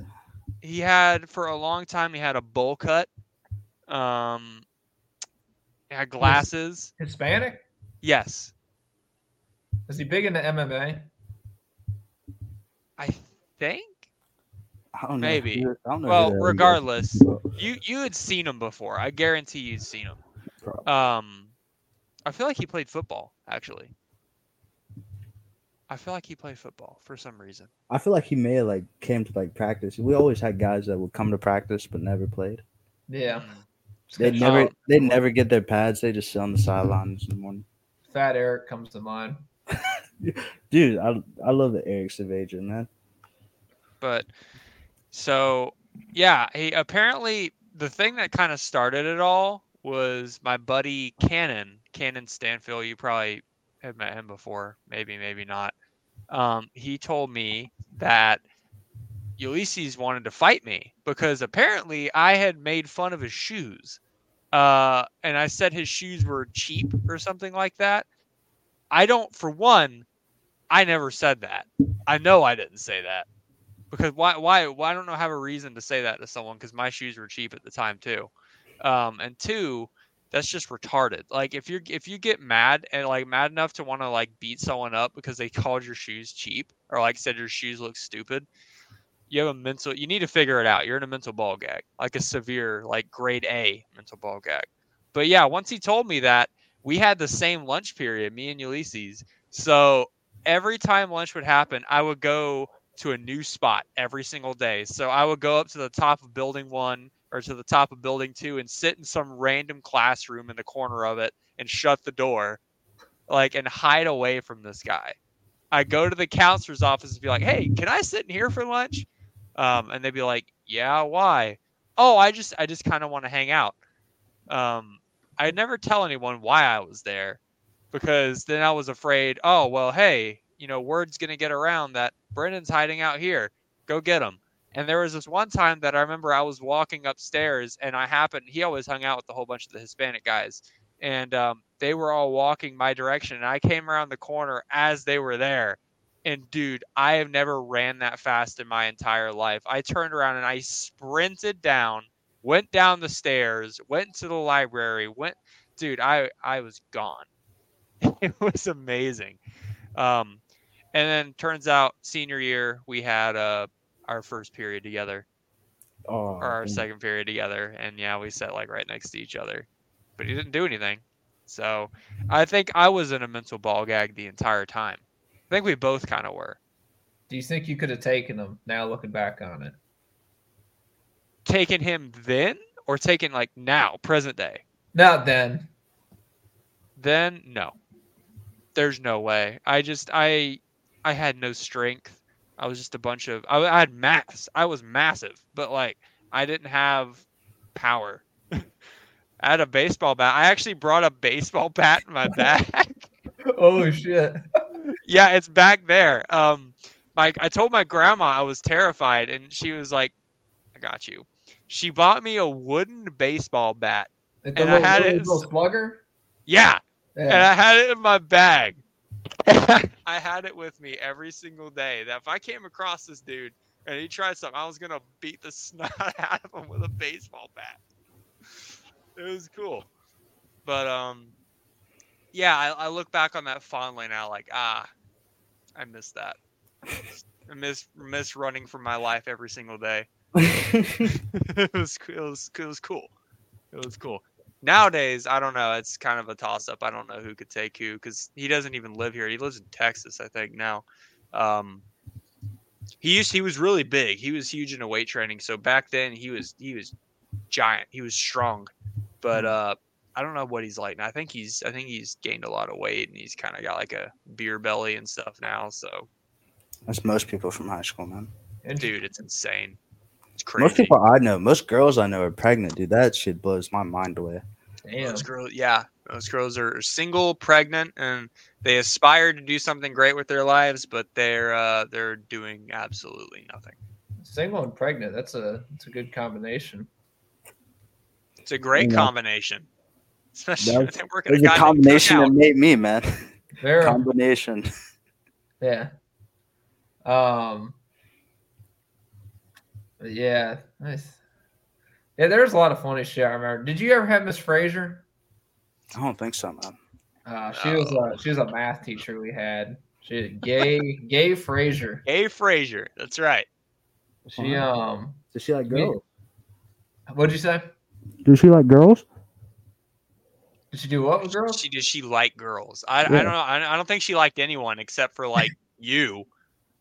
he had for a long time. He had a bowl cut. Um, he had glasses. Hispanic? Yes. Is he big into M M A? I think. I don't know. Maybe. I don't know well, regardless, you you had seen him before. I guarantee you'd seen him. Um, I feel like he played football. Actually, I feel like he played football for some reason. I feel like he may have like came to like practice. We always had guys that would come to practice but never played. Yeah, they never they never get their pads. They just sit on the sidelines in the morning. Fat Eric comes to mind. Dude, I I love the Eric Savage, man. But. So, yeah, he apparently the thing that kind of started it all was my buddy Cannon Cannon Stanfield, you probably have met him before, maybe, maybe not. Um, he told me that Ulysses wanted to fight me because apparently I had made fun of his shoes. Uh, and I said his shoes were cheap or something like that. I don't, for one, I never said that. I know I didn't say that because why, why, why don't I have a reason to say that to someone? Cause my shoes were cheap at the time too. Um, and two, that's just retarded. Like if you're, if you get mad and like mad enough to want to like beat someone up because they called your shoes cheap or like said your shoes look stupid, you have a mental, you need to figure it out. You're in a mental ball gag, like a severe, like grade A mental ball gag. But yeah, once he told me that, we had the same lunch period, me and Ulysses. So every time lunch would happen, I would go to a new spot every single day. So I would go up to the top of building one or to the top of building two and sit in some random classroom in the corner of it and shut the door, like, and hide away from this guy. I go to the counselor's office and be like, hey, can I sit in here for lunch? Um, and they'd be like, yeah, why? Oh, I just, I just kind of want to hang out. Um, I'd never tell anyone why I was there because then I was afraid, oh, well, hey, you know, word's going to get around that Brendan's hiding out here. Go get him. And there was this one time that I remember I was walking upstairs and I happened, he always hung out with a whole bunch of the Hispanic guys and, um, they were all walking my direction and I came around the corner as they were there. And dude, I have never ran that fast in my entire life. I turned around and I sprinted down, went down the stairs, went to the library, went, dude, I, I was gone. It was amazing. Um, and then turns out senior year, we had, uh, our first period together oh, or our man. second period together. And yeah, we sat like right next to each other, but he didn't do anything. So I think I was in a mental ball gag the entire time. I think we both kind of were. Do you think you could have taken him now looking back on it? Taken him then or taken like now, present day? Not then. Then, no. There's no way. I just, I I had no strength. I was just a bunch of, I, I had mass. I was massive, but like I didn't have power. I had a baseball bat. I actually brought a baseball bat in my bag. Oh, shit. Yeah, it's back there. Um, like I told my grandma I was terrified, and she was like, "I got you." She bought me a wooden baseball bat, and little, I had little, it in little slugger. Yeah, yeah, and I had it in my bag. I had it with me every single day. That if I came across this dude and he tried something, I was gonna beat the snot out of him with a baseball bat. It was cool, but um. Yeah, I, I look back on that fondly now, like, ah, I miss that. I miss miss running for my life every single day. it, was, it was it was cool. It was cool. Nowadays, I don't know. It's kind of a toss-up. I don't know who could take who because he doesn't even live here. He lives in Texas, I think, now. Um, he used he was really big. He was huge into weight training. So back then, he was he was giant. He was strong, but. Uh, I don't know what he's like now. I think he's I think he's gained a lot of weight and he's kind of got like a beer belly and stuff now. So that's most people from high school, man. And dude, it's insane. It's crazy. Most people I know, most girls I know are pregnant, dude. That shit blows my mind away. Damn. Most girls, yeah, most girls are single, pregnant, and they aspire to do something great with their lives, but they're uh, they're doing absolutely nothing. Single and pregnant. That's a that's a good combination. It's a great yeah. combination. Especially if they work at a combination that made me, man. There combination. Yeah. Um. Yeah. Nice. Yeah, there's a lot of funny shit I remember. Did you ever have Miss Fraser? I don't think so, man. Uh, she no. was a, she was a math teacher we had. She gay gay Fraser. Gay Fraser. That's right. She wow. um. Did she like girls? What'd you say? Did she like girls? Did she do what with girls? She did. She like girls. I, yeah. I don't know. I, I don't think she liked anyone except for like you.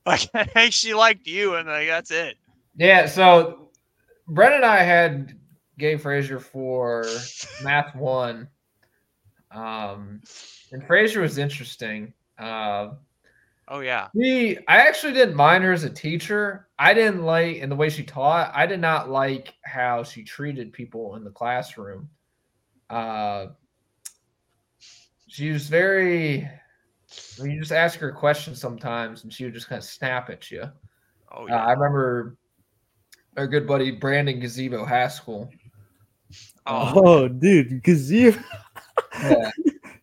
Like I think she liked you, and like that's it. Yeah. So, Brett and I had Gay Fraser for math one, um, and Fraser was interesting. Uh, oh yeah. She, I actually didn't mind her as a teacher. I didn't like, and the way she taught, I did not like how she treated people in the classroom. Uh, she was very, I mean, you just ask her questions sometimes and she would just kind of snap at you. Oh, yeah. uh, I remember our good buddy Brandon Gazebo Haskell. Oh, oh dude, Gazebo. Yeah.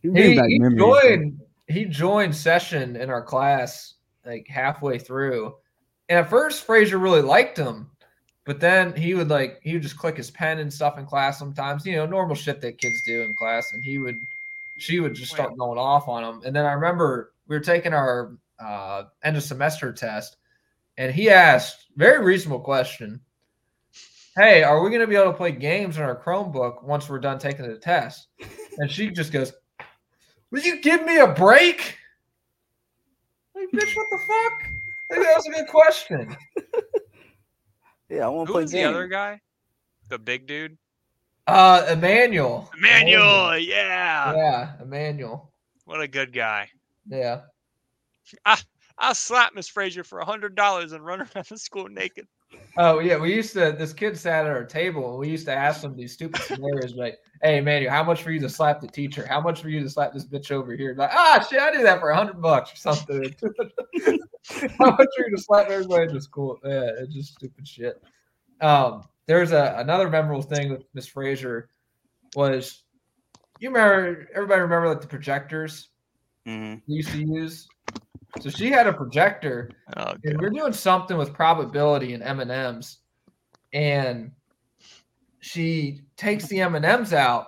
he, he, joined, he joined session in our class like halfway through. And at first, Fraser really liked him. But then he would like he would just click his pen and stuff in class sometimes, you know, normal shit that kids do in class. And he would, she would just start going off on him. And then I remember we were taking our uh, end of semester test, and he asked very reasonable question: "Hey, are we going to be able to play games on our Chromebook once we're done taking the test?" And she just goes, "Will you give me a break?" Like, bitch, what the fuck? Like, that was a good question. Yeah, I want to play games. Who was the other guy? The big dude? Uh, Emmanuel. Emmanuel, Emmanuel, yeah. Yeah, Emmanuel. What a good guy. Yeah. I, I'll slap Miss Fraser for one hundred dollars and run around the school naked. Oh, yeah. We used to, this kid sat at our table, and we used to ask him these stupid scenarios, like, hey, Emmanuel, how much for you to slap the teacher? How much for you to slap this bitch over here? Like, ah, shit, I do that for one hundred bucks or something. How much are you to slap everybody in the school? Yeah, it's just stupid shit. Um, there's a another memorable thing with Miss Fraser was, you remember, everybody remember like the projectors mm-hmm. we used to use? So she had a projector, oh, and we were doing something with probability and M and M's, and she takes the M and M's out,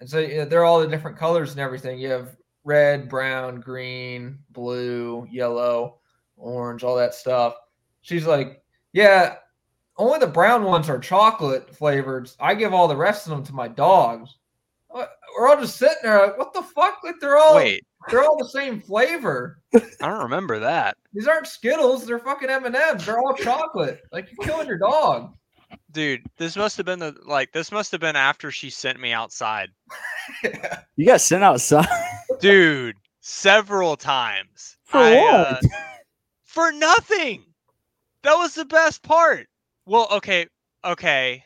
and so you know, they're all the different colors and everything. You have red, brown, green, blue, yellow, orange, all that stuff. She's like, yeah, only the brown ones are chocolate flavored. I give all the rest of them to my dogs. We're all just sitting there like, what the fuck? Like, they're all Wait. they're all the same flavor. I don't remember that. These aren't Skittles. They're fucking M and M's. They're all chocolate. Like, you're killing your dog. Dude, this must have been the like. This must have been after she sent me outside. Yeah. You got sent outside, dude, several times. For I, what? Uh, for nothing. That was the best part. Well, okay, okay.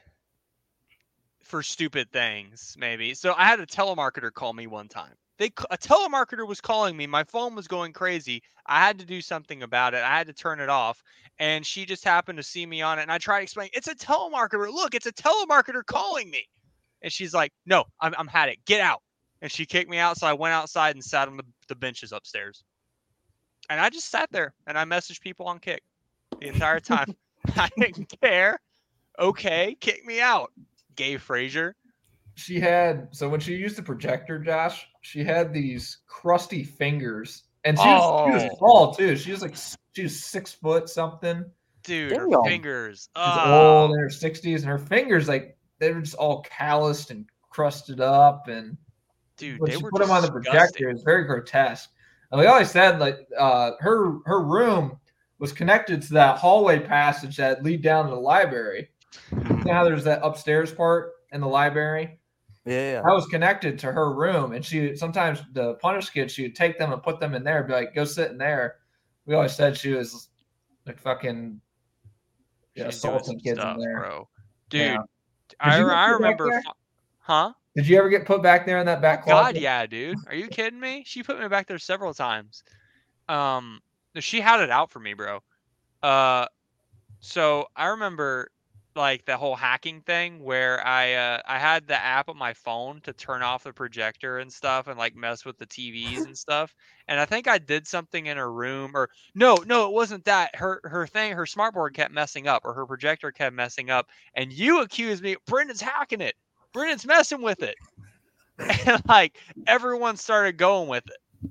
For stupid things, maybe. So I had a telemarketer call me one time. They a telemarketer was calling me. My phone was going crazy. I had to do something about it. I had to turn it off. And she just happened to see me on it. And I tried to explain, it's a telemarketer. Look, it's a telemarketer calling me. And she's like, no, I'm, I'm had it. Get out. And she kicked me out. So I went outside and sat on the, the benches upstairs. And I just sat there. And I messaged people on Kick the entire time. I didn't care. Okay, kick me out. Gay Fraser. She had, so when she used the projector, Josh, she had these crusty fingers. And she was, oh. she was tall, too. She was like, she was six foot something. Dude, Damn. her fingers. She was oh. old in her sixties, and her fingers, like, they were just all calloused and crusted up. And Dude, when they she were put them on the projector, it was very grotesque. And like I always said, like, uh, her her room was connected to that hallway passage that lead down to the library. Now there's that upstairs part in the library. Yeah, I was connected to her room, and she sometimes the Punish Kids, she would take them and put them in there, and be like, "Go sit in there." We always said she was like fucking yeah, assaulting kids stuff, in there, bro. Dude, yeah. I, I remember, huh? Did you ever get put back there in that back closet? God, yeah, dude. Are you kidding me? She put me back there several times. Um, she had it out for me, bro. Uh, so I remember. Like the whole hacking thing where I uh, I had the app on my phone to turn off the projector and stuff and like mess with the T Vs and stuff. And I think I did something in her room or no, no, it wasn't that her, her thing. Her smart board kept messing up or her projector kept messing up. And you accused me. Brendan's hacking it. Brendan's messing with it. And like everyone started going with it.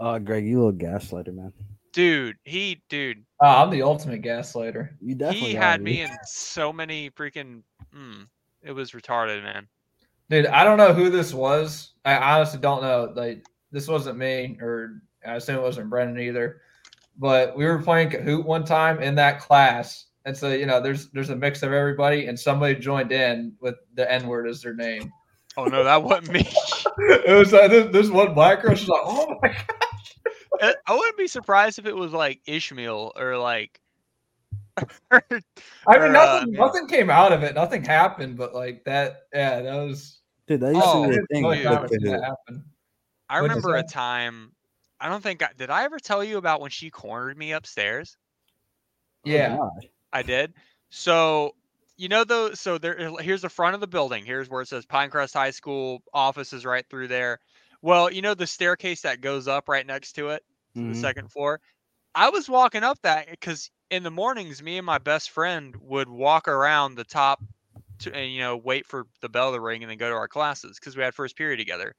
Oh, uh, Greg, you little gaslighter, man. Dude, he, dude. Oh, I'm the ultimate gaslighter. You definitely he had me in so many freaking. Mm, it was retarded, man. Dude, I don't know who this was. I honestly don't know. Like, this wasn't me, or I assume it wasn't Brendan either. But we were playing Kahoot one time in that class, and so you know, there's there's a mix of everybody, and somebody joined in with the N word as their name. Oh no, that wasn't me. It was like this, this one black girl. She's like, oh my god. I wouldn't be surprised if it was like Ishmael or like. or, I mean, nothing, uh, nothing came out of it. Nothing happened, but like that, yeah, that was. Dude, that used oh, to be a thing. That happened. I remember a time. I don't think I did. I ever tell you about when she cornered me upstairs? Yeah, oh I did. So you know though. So there. Here's the front of the building. Here's where it says Pinecrest High School offices right through there. Well, you know the staircase that goes up right next to it, mm-hmm. the second floor. I was walking up that because in the mornings, me and my best friend would walk around the top to, and you know, wait for the bell to ring and then go to our classes because we had first period together.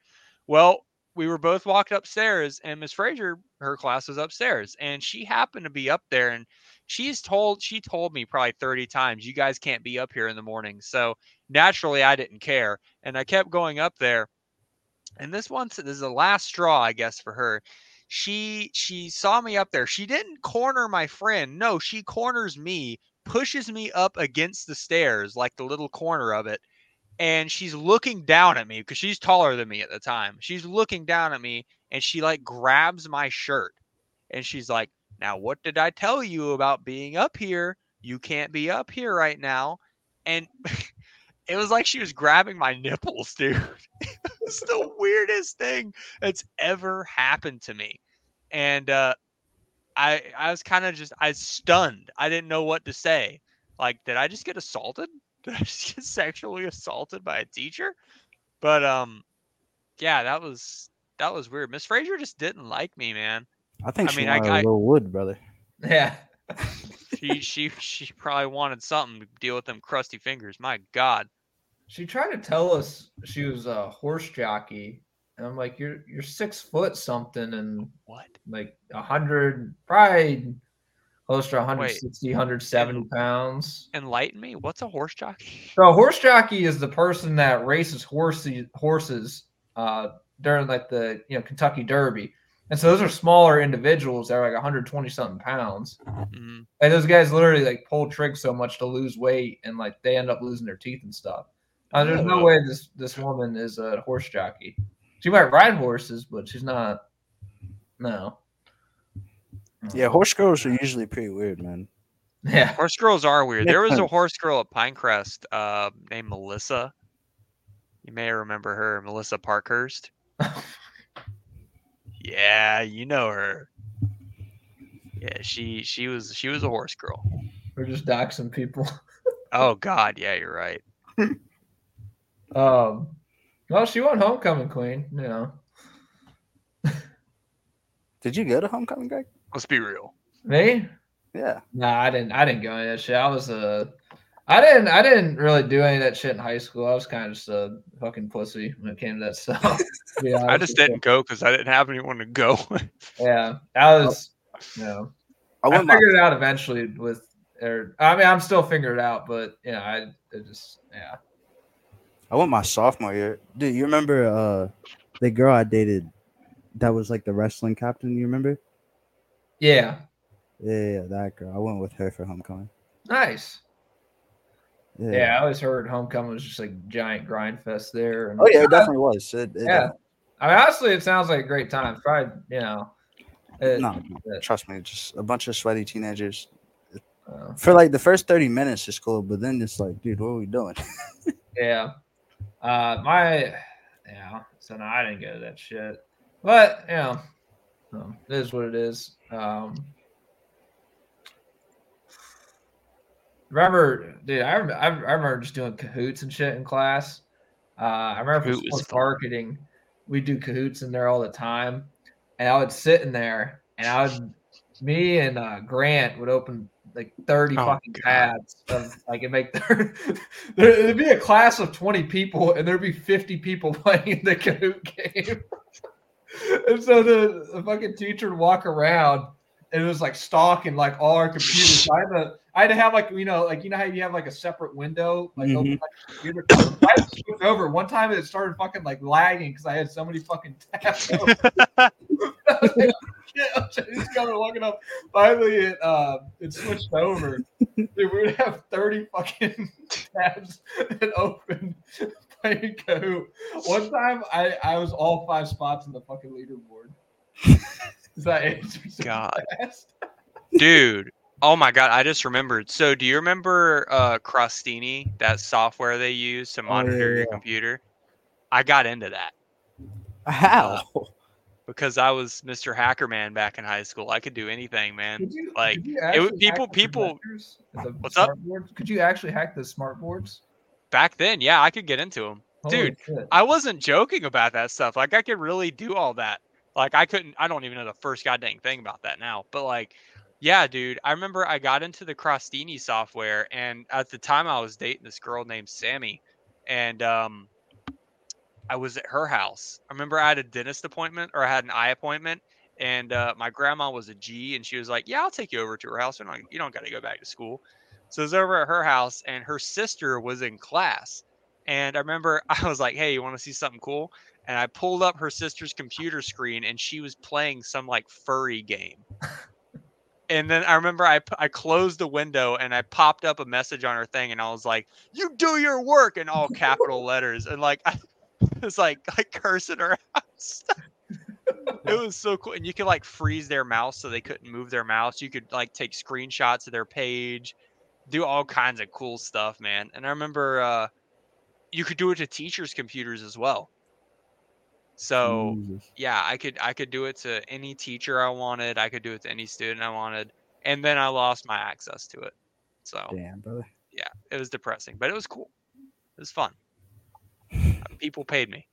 Well, we were both walked upstairs, and Miss Fraser, her class was upstairs, and she happened to be up there, and she's told she told me probably thirty times, "You guys can't be up here in the morning." So naturally, I didn't care, and I kept going up there. And this one, this is the last straw, I guess, for her. She she saw me up there. She didn't corner my friend. No, she corners me, pushes me up against the stairs, like the little corner of it. And she's looking down at me because she's taller than me at the time. She's looking down at me, and she like grabs my shirt. And she's like, "Now, what did I tell you about being up here? You can't be up here right now." And it was like she was grabbing my nipples, dude. It was the weirdest thing that's ever happened to me. And uh, I I was kind of just, I was stunned. I didn't know what to say. Like, did I just get assaulted? Did I just get sexually assaulted by a teacher? But um, yeah, that was that was weird. Miss Fraser just didn't like me, man. I think I she mean, wanted I, a little wood, brother. Yeah. she she she probably wanted something to deal with them crusty fingers. My God, she tried to tell us she was a horse jockey, and I'm like, you're you're six foot something and what, like a hundred, probably close to one hundred sixty, Wait, one hundred seventy pounds. Enlighten me. What's a horse jockey? So a horse jockey is the person that races horses horses uh, during like the you know Kentucky Derby. And so those are smaller individuals that are like one hundred twenty something pounds. Mm-hmm. Like those guys literally like pull tricks so much to lose weight, and like they end up losing their teeth and stuff. Uh, there's no way this, this woman is a horse jockey. She might ride horses, but she's not. No. Yeah, horse girls are usually pretty weird, man. Yeah, horse girls are weird. There was a horse girl at Pinecrest uh, named Melissa. You may remember her, Melissa Parkhurst. Yeah, you know her. Yeah, she she was she was a horse girl. We're just doxing people. Oh God, yeah, you're right. um, well, she won homecoming queen, you know. Did you go to homecoming, Greg? Let's be real. Me? Yeah. No, nah, I didn't. I didn't go any of that shit. I was a. I didn't. I didn't really do any of that shit in high school. I was kind of just a fucking pussy when it came to that stuff. Yeah, I just didn't go because I didn't have anyone to go with. Yeah, I was. You know, I, I figured it out eventually. With, or I mean, I'm still figuring it out, but you know, I it just yeah. I went my sophomore year, dude. You remember uh, the girl I dated that was like the wrestling captain? You remember? Yeah. Yeah, yeah, that girl. I went with her for homecoming. Nice. Yeah. yeah, I always heard homecoming was just like giant grind fest there. And oh yeah, it definitely was. It, it, yeah, I mean honestly, it sounds like a great time. Probably, you know. It, no, it, trust me, just a bunch of sweaty teenagers uh, for like the first thirty minutes is cool, but then it's like, dude, what are we doing? yeah, uh, my yeah. So no, I didn't go to that shit, but you know, um, it is what it is. Um, Remember, dude, I remember, I remember just doing cahoots and shit in class. Uh, I remember for marketing, we do cahoots in there all the time. And I would sit in there, and I would, me and uh, Grant would open like thirty oh, fucking God. tabs. Of, like it'd make there, there'd be a class of twenty people, and there'd be fifty people playing the cahoot game. And so the, the fucking teacher would walk around. It was like stalking like all our computers. I had to, I had to have like you know like you know how you have like a separate window like mm-hmm. open like computer. I had to switch over. One time it started fucking like lagging because I had so many fucking tabs. I was like, oh, shit, I'm just going long enough. Finally, it uh it switched over. Dude, we would have thirty fucking tabs and open playing Kahoot. One time I I was all five spots in the fucking leaderboard. God, dude! Oh my God! I just remembered. So, do you remember uh, Crostini? That software they use to monitor oh, yeah, your yeah. computer. I got into that. How? Uh, because I was Mister Hackerman back in high school. I could do anything, man. Could you, like could you it, people, people. What's up? Boards? Could you actually hack the smart boards? Back then, yeah, I could get into them, Holy dude. Shit. I wasn't joking about that stuff. Like I could really do all that. Like I couldn't. I don't even know the first goddamn thing about that now. But like, yeah, dude. I remember I got into the Crostini software, and at the time I was dating this girl named Sammy, and um. I was at her house. I remember I had a dentist appointment or I had an eye appointment and uh, my grandma was a G and she was like, yeah, I'll take you over to her house. We're not, you don't got to go back to school. So I was over at her house and her sister was in class. And I remember I was like, hey, you want to see something cool? And I pulled up her sister's computer screen and she was playing some like furry game. And then I remember I, I closed the window and I popped up a message on her thing. And I was like, you do your work in all capital letters. And like, I, It's like like cursing her out. It was so cool, and you could like freeze their mouse so they couldn't move their mouse. You could like take screenshots of their page, do all kinds of cool stuff, man. And I remember uh, you could do it to teachers' computers as well. So Jesus. yeah, I could I could do it to any teacher I wanted. I could do it to any student I wanted, and then I lost my access to it. So damn, brother. Yeah, it was depressing, but it was cool. It was fun. People paid me.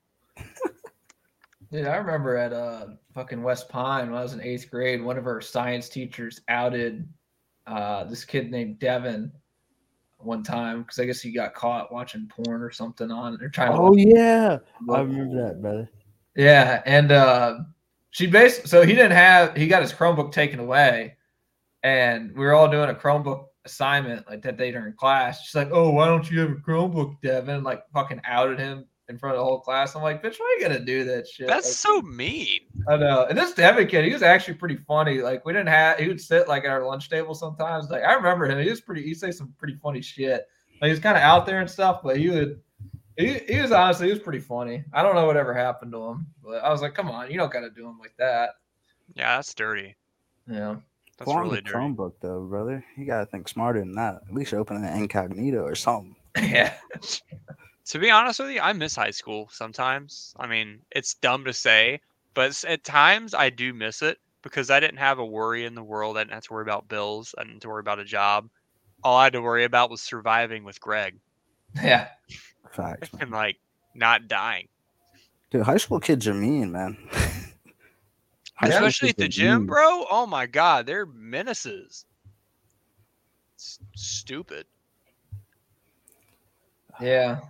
Dude, I remember at uh fucking West Pine when I was in eighth grade, one of our science teachers outed uh this kid named Devin one time because I guess he got caught watching porn or something on they're trying to Oh yeah. I remember that, brother. Yeah, and uh she basically so he didn't have he got his Chromebook taken away and we were all doing a Chromebook assignment like that day during class. She's like, oh, why don't you have a Chromebook, Devin? Like fucking outed him in front of the whole class. I'm like, bitch, why are you gonna do that shit? That's like, so mean. I know. And this Devin kid, he was actually pretty funny. Like we didn't have he would sit like at our lunch table sometimes. Like I remember him. He was pretty he'd say some pretty funny shit. Like he was kind of out there and stuff, but he would he, he was honestly he was pretty funny. I don't know whatever happened to him, but I was like, come on, you don't gotta do him like that. Yeah, that's dirty. Yeah. That's well, really dirty. Chromebook though, brother. You gotta think smarter than that. At least open an incognito or something. Yeah. To be honest with you, I miss high school sometimes. I mean, it's dumb to say, but at times I do miss it because I didn't have a worry in the world. I didn't have to worry about bills. I didn't have to worry about a job. All I had to worry about was surviving with Greg. Yeah. Facts. And like not dying. Dude, high school kids are mean, man. Especially at the gym, mean. bro. Oh my God. They're menaces. It's stupid. Yeah.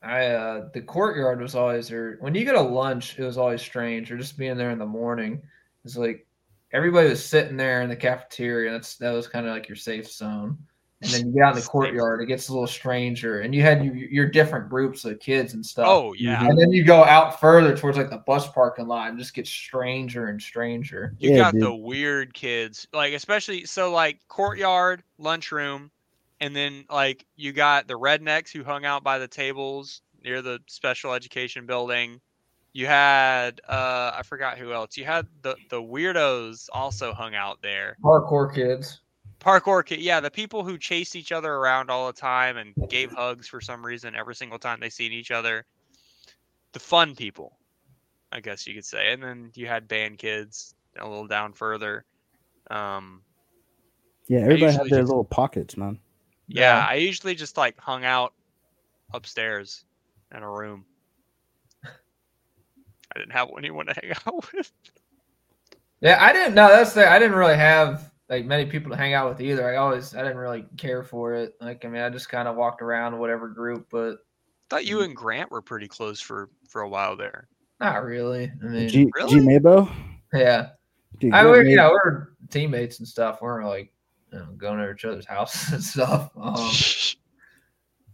I uh the courtyard was always or when you go to lunch, it was always strange, or just being there in the morning. It's like everybody was sitting there in the cafeteria. That's that was kind of like your safe zone. And then you get out in the courtyard, it gets a little stranger, and you had your, your different groups of kids and stuff. Oh yeah. And then you go out further towards like the bus parking lot and just get stranger and stranger. You yeah, got dude. the weird kids, like especially so like courtyard, lunchroom. And then, like, you got the rednecks who hung out by the tables near the special education building. You had, uh, I forgot who else. You had the, the weirdos also hung out there. Parkour kids. Parkour kids. Yeah, the people who chased each other around all the time and gave hugs for some reason every single time they seen each other. The fun people, I guess you could say. And then you had band kids a little down further. Um, yeah, everybody had their just, little pockets, man. Yeah, I usually just like hung out upstairs in a room. I didn't have anyone to hang out with. Yeah, I didn't know that's the I didn't really have like many people to hang out with either. I always I didn't really care for it. Like I mean, I just kind of walked around whatever group, but I thought you and Grant were pretty close for, for a while there. Not really. I mean, G, really? G Mabo? Yeah. G- I we, you know, we're teammates and stuff. We're like You know, going to each other's houses and stuff. Um,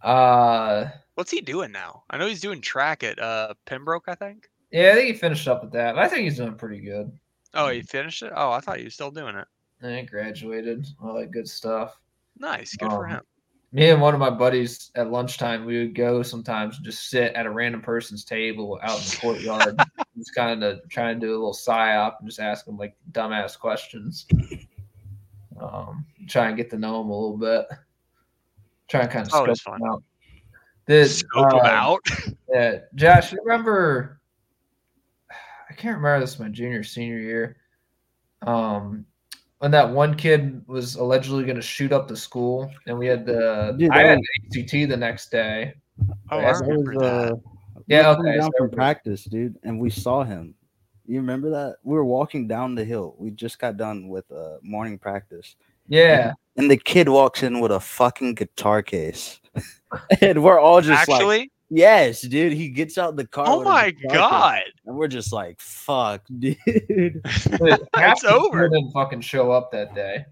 uh, What's he doing now? I know he's doing track at uh, Pembroke, I think. Yeah, I think he finished up with that. I think he's doing pretty good. Oh, he finished it? Oh, I thought he was still doing it. And he graduated. All that good stuff. Nice. Good um, for him. Me and one of my buddies at lunchtime, we would go sometimes just sit at a random person's table out in the courtyard, just kind of trying to do a little psyop and just ask them like dumbass questions. Um, try and get to know him a little bit. Try and kind of oh, scope him out. Did, scope uh, him out? Yeah, Josh, you remember? I I can't remember this was my junior, senior year. Um, when that one kid was allegedly going to shoot up the school, and we had the Dude, I had the A C T the next day. Oh, I remember was, that. Uh, yeah, we okay. Down so from practice, dude, and we saw him. You remember that? We were walking down the hill. We just got done with uh, morning practice. Yeah. And, and the kid walks in with a fucking guitar case. And we're all just Actually? like, yes, dude. He gets out the car. Oh, my God. Case. And we're just like, fuck, dude. That's over. Didn't fucking show up that day.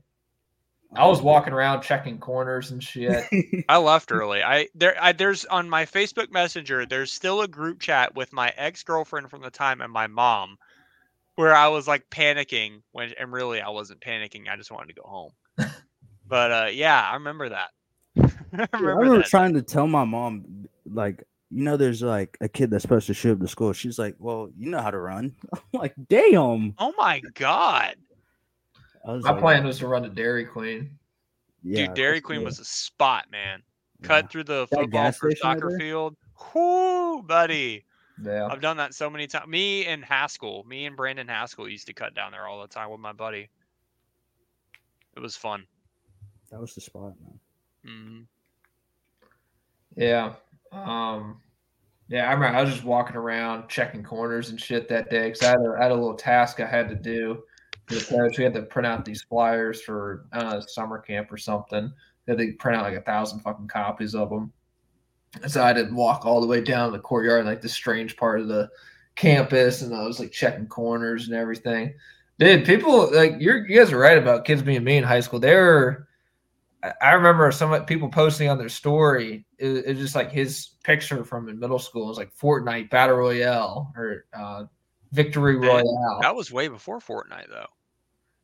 I was walking around checking corners and shit. I left early. I there. I there's on my Facebook Messenger. There's still a group chat with my ex-girlfriend from the time and my mom, where I was like panicking when, and really I wasn't panicking. I just wanted to go home. But uh, yeah, I remember that. I remember, I remember trying to tell my mom, like, you know, there's like a kid that's supposed to shoot up the school. She's like, well, you know how to run. I'm like, damn. Oh my God. My like, plan was to run to Dairy Queen. Yeah, dude, Dairy Queen cool. was a spot, man. Cut yeah. through the football for soccer field. Whoo, buddy. Yeah. I've done that so many times. Me and Haskell, me and Brandon Haskell used to cut down there all the time with my buddy. It was fun. That was the spot, man. Mm-hmm. Yeah. Um, yeah, I remember I was just walking around checking corners and shit that day because I, I had a little task I had to do. We had to print out these flyers for I don't know, summer camp or something. They had to print out like a thousand fucking copies of them. And so I didn't walk all the way down the courtyard, like this strange part of the campus, and I was like checking corners and everything. Dude, people like you're, you guys are right about kids being mean in high school. They're I remember some people posting on their story. It, it was just like his picture from in middle school. It was like Fortnite Battle Royale or uh, Victory Royale. That was way before Fortnite though.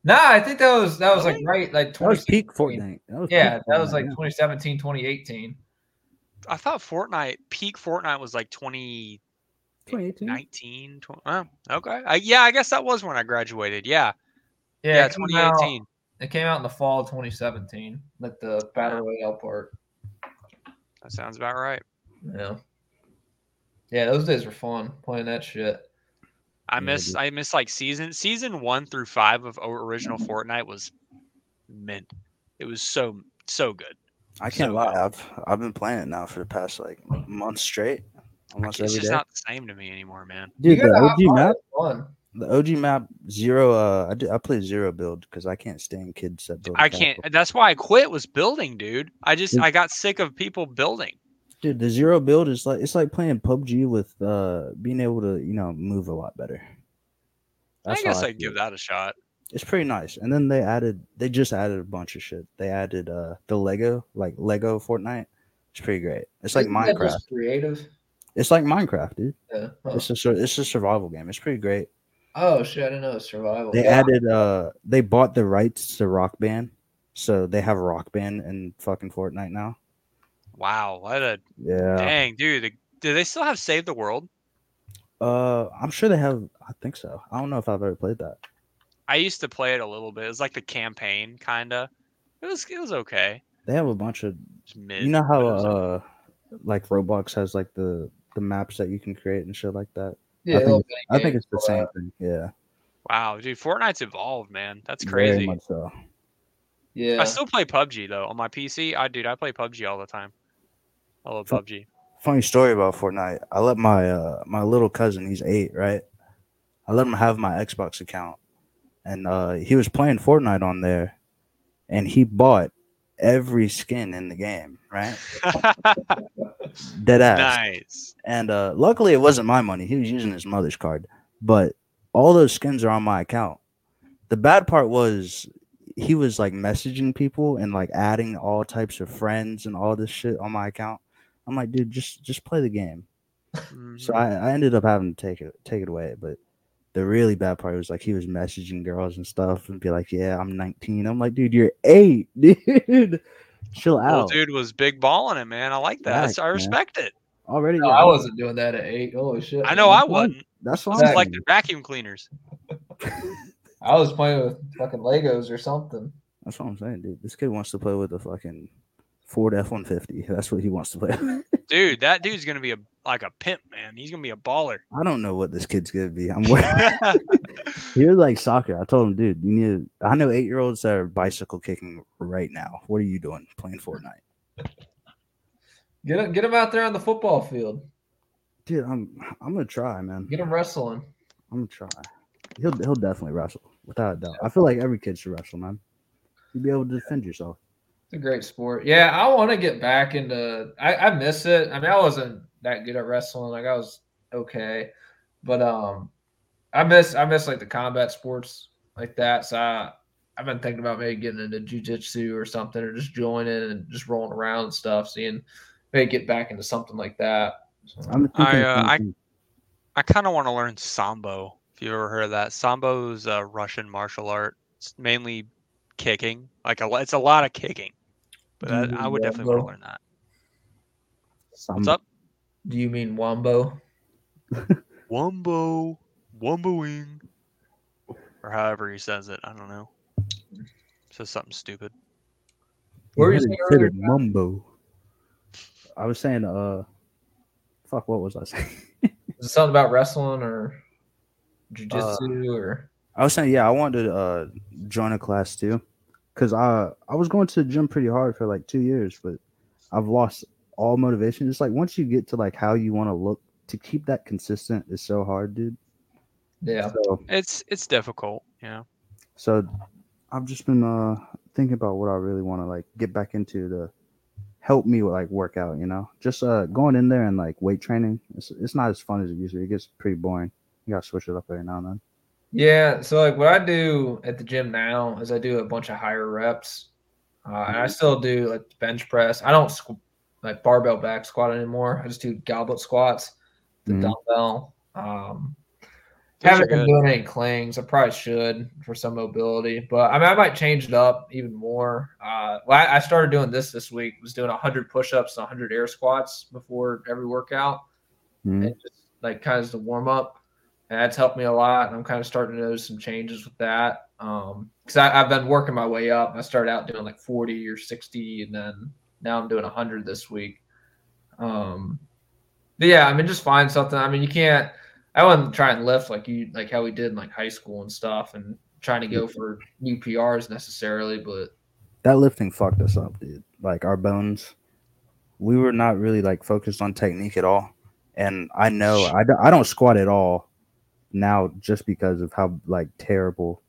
Nah, I think that was that was like right like twenty that was peak Fortnite. That was yeah, peak that Fortnite, was like yeah. twenty seventeen, twenty eighteen. I thought Fortnite peak Fortnite was like twenty nineteen. twenty, oh, okay, I, yeah, I guess that was when I graduated. Yeah, yeah, yeah it twenty eighteen. Out, it came out in the fall of twenty seventeen, like the Battle Royale part. That sounds about right. Yeah, yeah, those days were fun playing that shit. I miss I miss like season season one through five of original Fortnite was mint. It was so so good. I can't so lie, good. I've I've been playing it now for the past like month straight. Almost it's every just day. Not the same to me anymore, man. Dude, the O G map, fun. the O G map zero. Uh, I do, I play zero build because I can't stand kids that build. I can't. Capital. That's why I quit. Was building, dude. I just dude. I got sick of people building. Dude, the zero build is like it's like playing P U B G with uh being able to you know move a lot better. That's I guess I I'd give that a shot. It's pretty nice. And then they added they just added a bunch of shit. They added uh the Lego like Lego Fortnite. It's pretty great. It's like Isn't Minecraft. Just creative. It's like Minecraft, dude. Yeah. Huh. It's a it's a survival game. It's pretty great. Oh shit! I didn't know survival. They yeah. added uh they bought the rights to Rock Band, so they have Rock Band in fucking Fortnite now. Wow, what a yeah. dang dude. Do they still have Save the World? Uh, I'm sure they have. I think so. I don't know if I've ever played that. I used to play it a little bit. It was like the campaign kind of. It was it was okay. They have a bunch of mid, you know how uh like Roblox has like the, the maps that you can create and shit like that. Yeah, I think, I think it's the same that. thing. Yeah. Wow, dude, Fortnite's evolved, man. That's crazy. Very much so. Yeah. I still play P U B G though on my P C. I dude, I play P U B G all the time. I love P U B G. Funny story about Fortnite. I let my uh, my little cousin, he's eight, right? I let him have my Xbox account. And uh, he was playing Fortnite on there. And he bought every skin in the game, right? Deadass. Nice. And uh, luckily, it wasn't my money. He was using his mother's card. But all those skins are on my account. The bad part was... he was like messaging people and like adding all types of friends and all this shit on my account. I'm like, dude, just just play the game. Mm-hmm. So I, I ended up having to take it take it away. But the really bad part was like he was messaging girls and stuff and be like, yeah, I'm nineteen. I'm like, dude, you're eight, dude. Chill out. Well, dude was big balling it, man. I like that. Back, I respect man. it. Already, no, yeah, I wasn't doing that at eight. Holy shit! I know I wasn't. That's why I like the vacuum cleaners. I was playing with fucking Legos or something. That's what I'm saying, dude. This kid wants to play with the fucking Ford F one fifty. That's what he wants to play. Dude, that dude's going to be a like a pimp, man. He's going to be a baller. I don't know what this kid's going to be. I'm worried. You're like soccer. I told him, dude, you need to, I know eight-year-olds that are bicycle kicking right now. What are you doing playing Fortnite? Get him, get him out there on the football field. Dude, I'm I'm going to try, man. Get him wrestling. I'm going to try. He'll, he'll definitely wrestle, without a doubt. I feel like every kid should wrestle, man. You'd be able to defend yourself. It's a great sport. Yeah, I want to get back into I, – I miss it. I mean, I wasn't that good at wrestling. Like, I was okay. But um, I miss, I miss like, the combat sports like that. So I, I've been thinking about maybe getting into jiu-jitsu or something, or just joining and just rolling around and stuff, seeing maybe get back into something like that. So. I'm I, uh, I I kind of want to learn Sambo, if you ever heard of that. Sambo is a Russian martial art. It's mainly kicking. Like, a, it's a lot of kicking. But I, I would Wombo? Definitely want to learn that. Some... What's up? Do you mean Wombo? Wombo. Womboing. Or however he says it. I don't know. Says something stupid. Where is it? Wombo. I was saying, uh, fuck, what was I saying? Was it something about wrestling or jiu-jitsu? Uh, or... I was saying, yeah, I wanted to uh, join a class too. Because I, I was going to the gym pretty hard for like two years, but I've lost all motivation. It's like once you get to like how you want to look, to keep that consistent is so hard, dude. Yeah. So, it's it's difficult, you know. So I've just been uh, thinking about what I really want to like get back into to help me with like work out, you know. Just uh, going in there and like weight training, it's, it's not as fun as it used to be. It gets pretty boring. You got to switch it up every now and then. Yeah, so like what I do at the gym now is I do a bunch of higher reps, uh, and I still do like bench press. I don't squ- like barbell back squat anymore. I just do goblet squats, the mm-hmm. dumbbell. Um, haven't been doing any clings. I probably should for some mobility, but I mean I might change it up even more. Uh, well, I, I started doing this this week. I was doing one hundred push-ups and one hundred air squats before every workout, mm-hmm. and just like kind of the warm up. And that's helped me a lot, and I'm kind of starting to notice some changes with that. Um, because I've been working my way up. I started out doing like forty or sixty, and then now I'm doing one hundred this week. Um, but yeah, I mean, just find something. I mean, you can't. I wouldn't try and lift like you like how we did in like high school and stuff, and trying to go for new P Rs necessarily. But that lifting fucked us up, dude. Like our bones, we were not really like focused on technique at all. And I know I don't, I don't squat at all now just because of how like terrible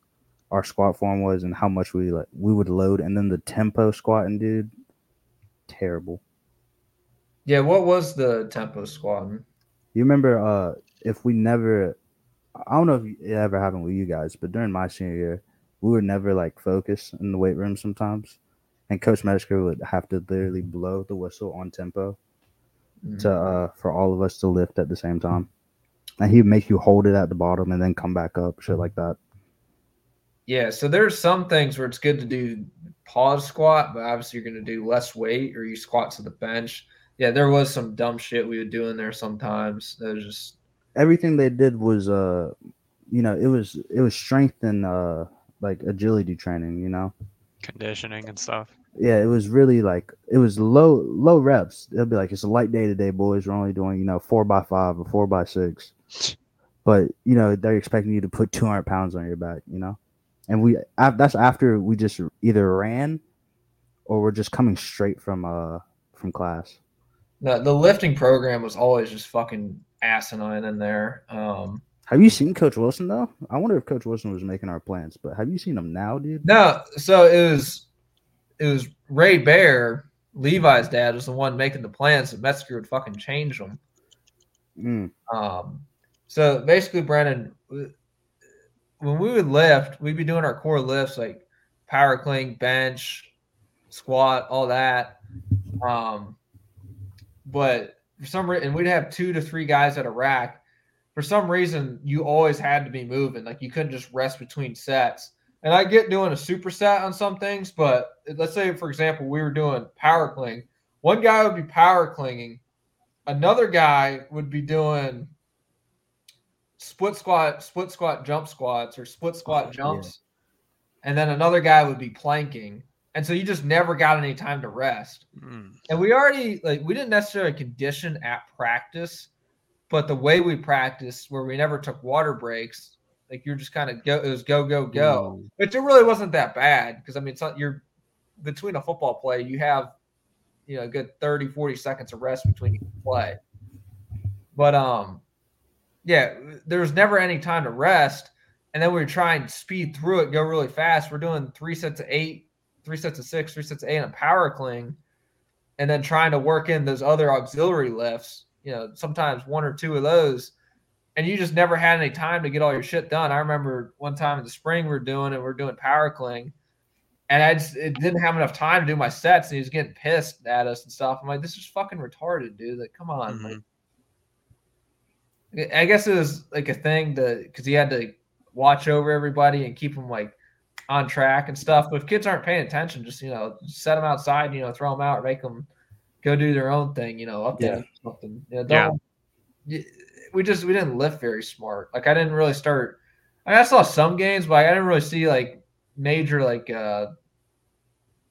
our squat form was and how much we like we would load, and then the tempo squatting, dude, terrible. Yeah, what was the tempo squatting? You remember uh if we never I don't know if it ever happened with you guys, but during my senior year we were never like focused in the weight room sometimes, and Coach Metzger would have to literally blow the whistle on tempo mm-hmm. to uh for all of us to lift at the same time. And he'd make you hold it at the bottom and then come back up, shit like that. Yeah, so there's some things where it's good to do pause squat, but obviously you're going to do less weight or you squat to the bench. Yeah, there was some dumb shit we would do in there sometimes. It was just everything they did was, uh, you know, it was it was strength and uh, like agility training, you know, conditioning and stuff. Yeah, it was really like it was low low reps. It'll be like it's a light day today, boys. We're only doing you know four by five or four by six. But, you know, they're expecting you to put two hundred pounds on your back, you know, and we that's after we just either ran or we're just coming straight from uh from class. No, the lifting program was always just fucking asinine in there. Um, have you seen Coach Wilson, though? I wonder if Coach Wilson was making our plans, but have you seen him now, dude? No. So it was it was Ray Bear, Levi's dad, was the one making the plans, and Metzger would fucking change them. Mm. Um. So basically, Brandon, when we would lift, we'd be doing our core lifts like power clean, bench, squat, all that. Um, but for some reason, and we'd have two to three guys at a rack. For some reason, you always had to be moving. Like you couldn't just rest between sets. And I get doing a superset on some things, but let's say, for example, we were doing power cling. One guy would be power clinging. Another guy would be doing – split squat, split squat jump squats or split squat jumps. Yeah. And then another guy would be planking. And so you just never got any time to rest. Mm. And we already, like, we didn't necessarily condition at practice, but the way we practiced, where we never took water breaks, like you're just kind of go, it was go, go, go. Mm. Which it really wasn't that bad because, I mean, it's not, you're between a football play, you have, you know, a good thirty, forty seconds of rest between each play. But, um, yeah, there was never any time to rest. And then we were trying to speed through it, go really fast. We're doing three sets of eight, three sets of six, three sets of eight, and a power cling, and then trying to work in those other auxiliary lifts, you know, sometimes one or two of those, and you just never had any time to get all your shit done. I remember one time in the spring we were doing, and we we're doing power cling, and I just it didn't have enough time to do my sets, and he was getting pissed at us and stuff. I'm like, this is fucking retarded, dude. Like, come on. Mm-hmm. Like, I guess it was like a thing to, because he had to watch over everybody and keep them, like, on track and stuff. But if kids aren't paying attention, just, you know, set them outside, you know, throw them out, make them go do their own thing, you know, up there. Yeah. Or something. You know, don't, yeah. We just, we didn't lift very smart. Like, I didn't really start, I mean, I saw some gains, but I didn't really see, like, major, like, uh,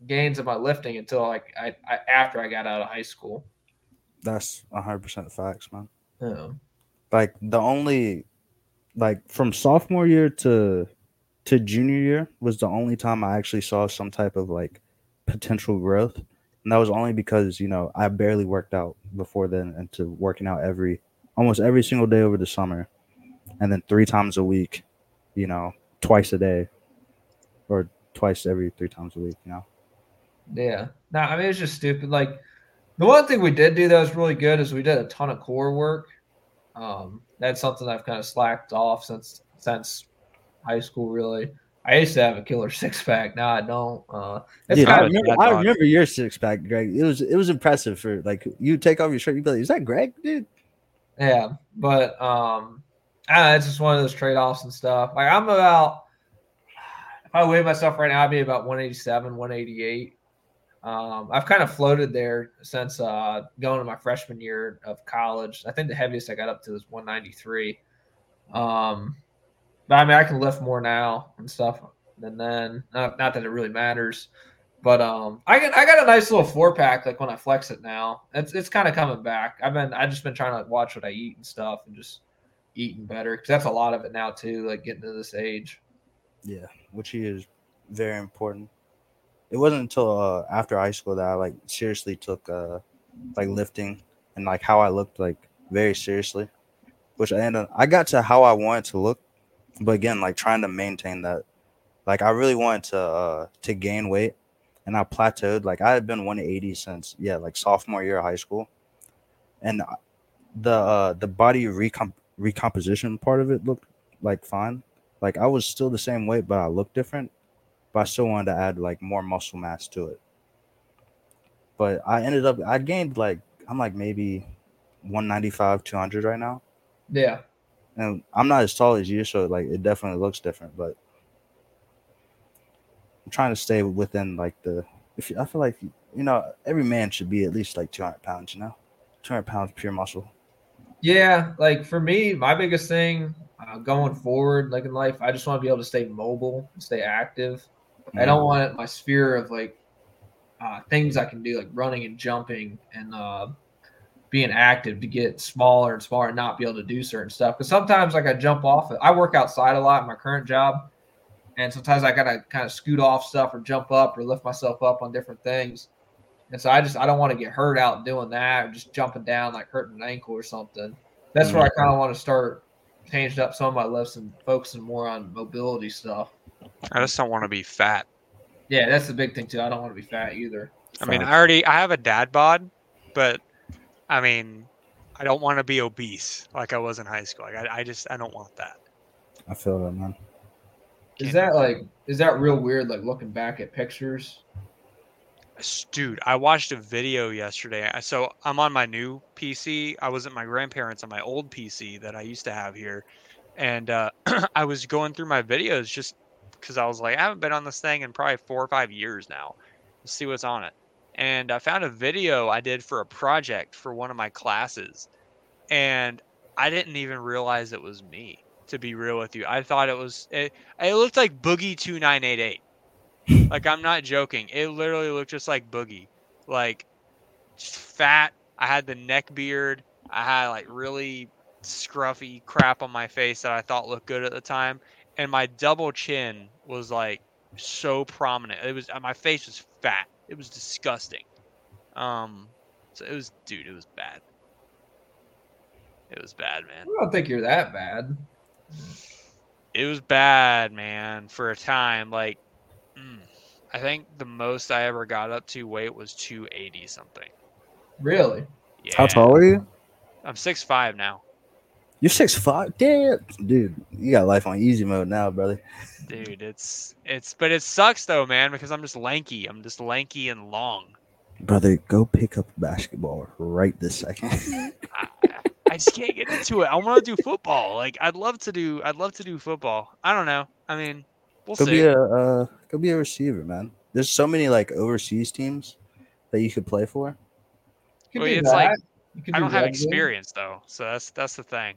gains of my lifting until, like, I, I after I got out of high school. That's one hundred percent facts, man. Yeah. Like, the only, like, from sophomore year to, to junior year was the only time I actually saw some type of, like, potential growth. And that was only because, you know, I barely worked out before then, into working out every, almost every single day over the summer. And then three times a week, you know, twice a day or twice every three times a week, you know? Yeah. No, I mean, it's just stupid. Like, the one thing we did do that was really good is we did a ton of core work. Um, that's something I've kind of slacked off since, since, high school, really. I used to have a killer six pack. Now I don't. Uh, Dude, I, remember, I remember your six pack, Greg. It was it was impressive. For like, you take off your shirt, you be like, "Is that Greg, dude?" Yeah, but um, I don't know, it's just one of those trade offs and stuff. Like, I'm about, if I weigh myself right now, I'd be about one eighty-seven, one eighty-eight. Um, I've kind of floated there since uh going to my freshman year of college. I think the heaviest I got up to was one ninety-three. Um. But, I mean, I can lift more now and stuff than then. Not, not that it really matters, but um, I got I got a nice little four pack. Like, when I flex it now, it's it's kind of coming back. I've been I just been trying to, like, watch what I eat and stuff, and just eating better, because that's a lot of it now too. Like, getting to this age. Yeah, which is very important. It wasn't until uh, after high school that I, like, seriously took uh, like, lifting and, like, how I looked, like, very seriously. Which I ended up, I got to how I wanted to look. But again, like, trying to maintain that, like, I really wanted to uh, to gain weight, and I plateaued. Like, I had been one eighty since, yeah, like, sophomore year of high school, and the uh, the body recomp- recomposition part of it looked, like, fine. Like, I was still the same weight, but I looked different. But I still wanted to add, like, more muscle mass to it. But I ended up, I gained, like, I'm, like, maybe one ninety-five, two hundred right now. Yeah. And I'm not as tall as you, so, like, it definitely looks different. But I'm trying to stay within, like, the. If you, I feel like, you know, every man should be at least, like, two hundred pounds. You know, two hundred pounds pure muscle. Yeah, like, for me, my biggest thing uh, going forward, like, in life, I just want to be able to stay mobile, stay active. Mm-hmm. I don't want my sphere of, like, uh, things I can do, like running and jumping and. Uh, being active to get smaller and smaller and not be able to do certain stuff. Because sometimes, like, I jump off. I work outside a lot in my current job, and sometimes I got to kind of scoot off stuff or jump up or lift myself up on different things. And so I just – I don't want to get hurt out doing that or just jumping down, like, hurting an ankle or something. That's mm-hmm. where I kind of want to start changing up some of my lifts and focusing more on mobility stuff. I just don't want to be fat. Yeah, that's the big thing too. I don't want to be fat either. I mean, I already – I have a dad bod, but – I mean, I don't want to be obese like I was in high school. Like, I, I just, I don't want that. I feel that, man. Is that like, is that real weird? Like, looking back at pictures? Dude, I watched a video yesterday. So I'm on my new P C. I was at my grandparents on my old P C that I used to have here. And uh, I was going through my videos just because I was like, I haven't been on this thing in probably four or five years now. Let's see what's on it. And I found a video I did for a project for one of my classes, and I didn't even realize it was me, to be real with you. I thought it was, it, it looked like Boogie two nine eight eight. Like, I'm not joking. It literally looked just like Boogie. Like, just fat. I had the neck beard. I had, like, really scruffy crap on my face that I thought looked good at the time. And my double chin was, like, so prominent. It was, my face was fat. It was disgusting. Um, so it was, dude, it was bad. It was bad, man. I don't think you're that bad. It was bad, man, for a time. Like, mm, I think the most I ever got up to weight was two eighty something. Really? Yeah. How tall are you? I'm six five now. You're six five? Damn. Dude, you got life on easy mode now, brother. Dude, it's, it's, but it sucks though, man, because I'm just lanky. I'm just lanky and long. Brother, go pick up basketball right this second. I, I just can't get into it. I want to do football. Like, I'd love to do. I'd love to do football. I don't know. I mean, we'll go see. Be a, uh, go be a receiver, man. There's so many like overseas teams that you could play for. You could well, it's that. Like you could I do don't have experience game. Though, so that's that's the thing.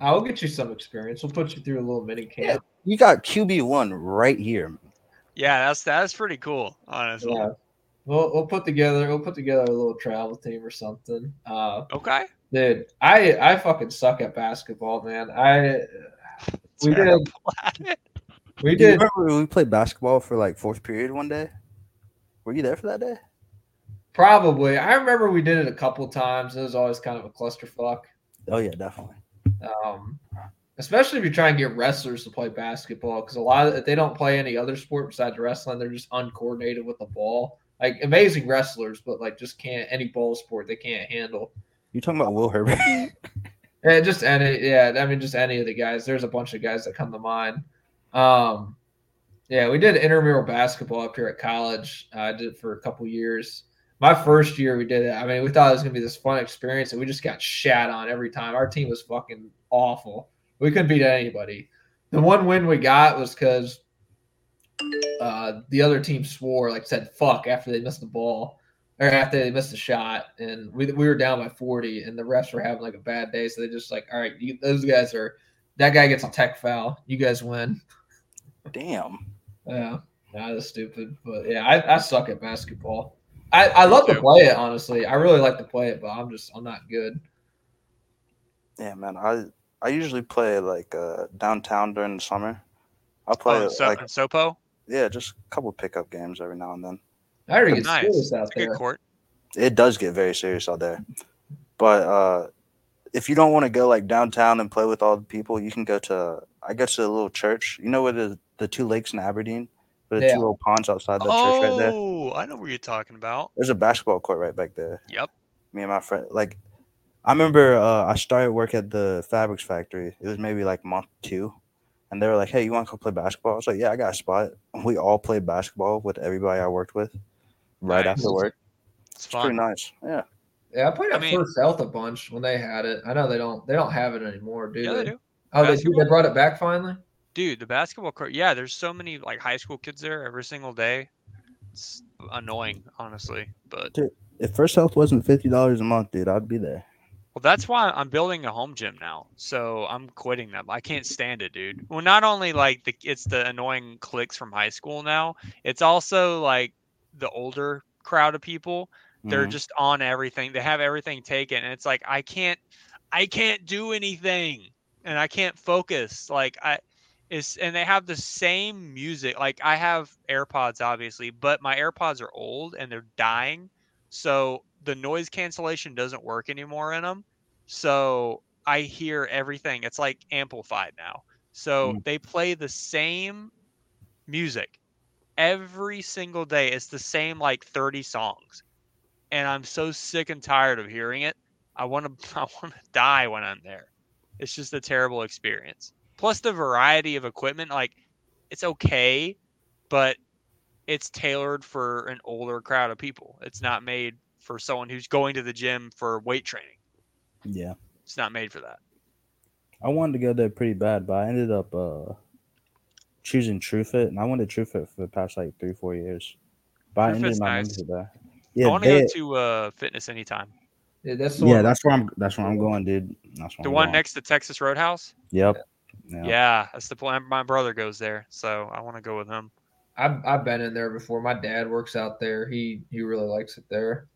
I'll get you some experience. We'll put you through a little mini camp. Yeah, you got Q B one right here. Man. Yeah, that's that's pretty cool, honestly. Yeah. We'll we'll put together we'll put together a little travel team or something. Uh, okay, dude, I, I fucking suck at basketball, man. I we did, we did. Remember we played basketball for like fourth period one day. Were you there for that day? Probably. I remember we did it a couple times. It was always kind of a clusterfuck. Oh yeah, definitely. Um, especially if you try and get wrestlers to play basketball, because a lot of they don't play any other sport besides wrestling. They're just uncoordinated with the ball. Like, amazing wrestlers, but, like, just can't – any ball sport they can't handle. You're talking about Will Herbert? yeah, just any – yeah, I mean, just any of the guys. There's a bunch of guys that come to mind. Um, yeah, we did intramural basketball up here at college. Uh, I did it for a couple years. My first year we did it, I mean, we thought it was going to be this fun experience, and we just got shat on every time. Our team was fucking awful. We couldn't beat anybody. The one win we got was because – Uh, the other team swore, like said, fuck, after they missed the ball or after they missed the shot. And we we were down by forty and the refs were having like a bad day. So they just like, all right, you, those guys are, that guy gets a tech foul. You guys win. Damn. Yeah. Nah, that's stupid. But yeah, I, I suck at basketball. I, I love to play it, honestly. I really like to play it, but I'm just, I'm not good. Yeah, man. I, I usually play like uh, downtown during the summer. I'll play oh, so, like Sopo. Yeah, just a couple of pickup games every now and then. I already get nice. serious out it's there. Good court. It does get very serious out there. But uh, if you don't want to go like downtown and play with all the people, you can go to I go to the little church. You know where the the two lakes in Aberdeen, where the yeah. two little ponds outside the oh, church right there. Oh, I know what you're talking about. There's a basketball court right back there. Yep. Me and my friend, like I remember uh, I started work at the fabrics factory. It was maybe like month two. And they were like, hey, you want to go play basketball? I was like, yeah, I got a spot. We all played basketball with everybody I worked with right nice. after work. It's, it's pretty nice. Yeah. Yeah, I played at I mean, First Health a bunch when they had it. I know they don't they don't have it anymore, do yeah, they? they do. Oh, they, they brought it back finally? Dude, the basketball court. Yeah, there's so many like high school kids there every single day. It's annoying, honestly. But dude, if First Health wasn't fifty dollars a month, dude, I'd be there. Well, that's why I'm building a home gym now. So I'm quitting them. I can't stand it, dude. Well, not only like the it's the annoying cliques from high school now, it's also like the older crowd of people. Mm-hmm. They're just on everything. They have everything taken, and it's like I can't, I can't do anything, and I can't focus. Like I, it's and they have the same music. Like I have AirPods, obviously, but my AirPods are old and they're dying. So the noise cancellation doesn't work anymore in them. So I hear everything. It's like amplified now. So mm. they play the same music every single day. It's the same, like thirty songs. And I'm so sick and tired of hearing it. I want to, I want to die when I'm there. It's just a terrible experience. Plus the variety of equipment, like it's okay, but it's tailored for an older crowd of people. It's not made for someone who's going to the gym for weight training. Yeah. It's not made for that. I wanted to go there pretty bad, but I ended up uh, choosing TrueFit, and I wanted TrueFit for the past like three, four years. But TrueFit's I ended my nice. there. Yeah, I want to go to uh, Fitness Anytime. Yeah, that's the yeah, one. That's where I'm. That's where I'm going, dude. That's where the I'm one going. Next to Texas Roadhouse. Yep. Yeah. yeah, that's the plan. My brother goes there, so I want to go with him. I've I've been in there before. My dad works out there. He he really likes it there.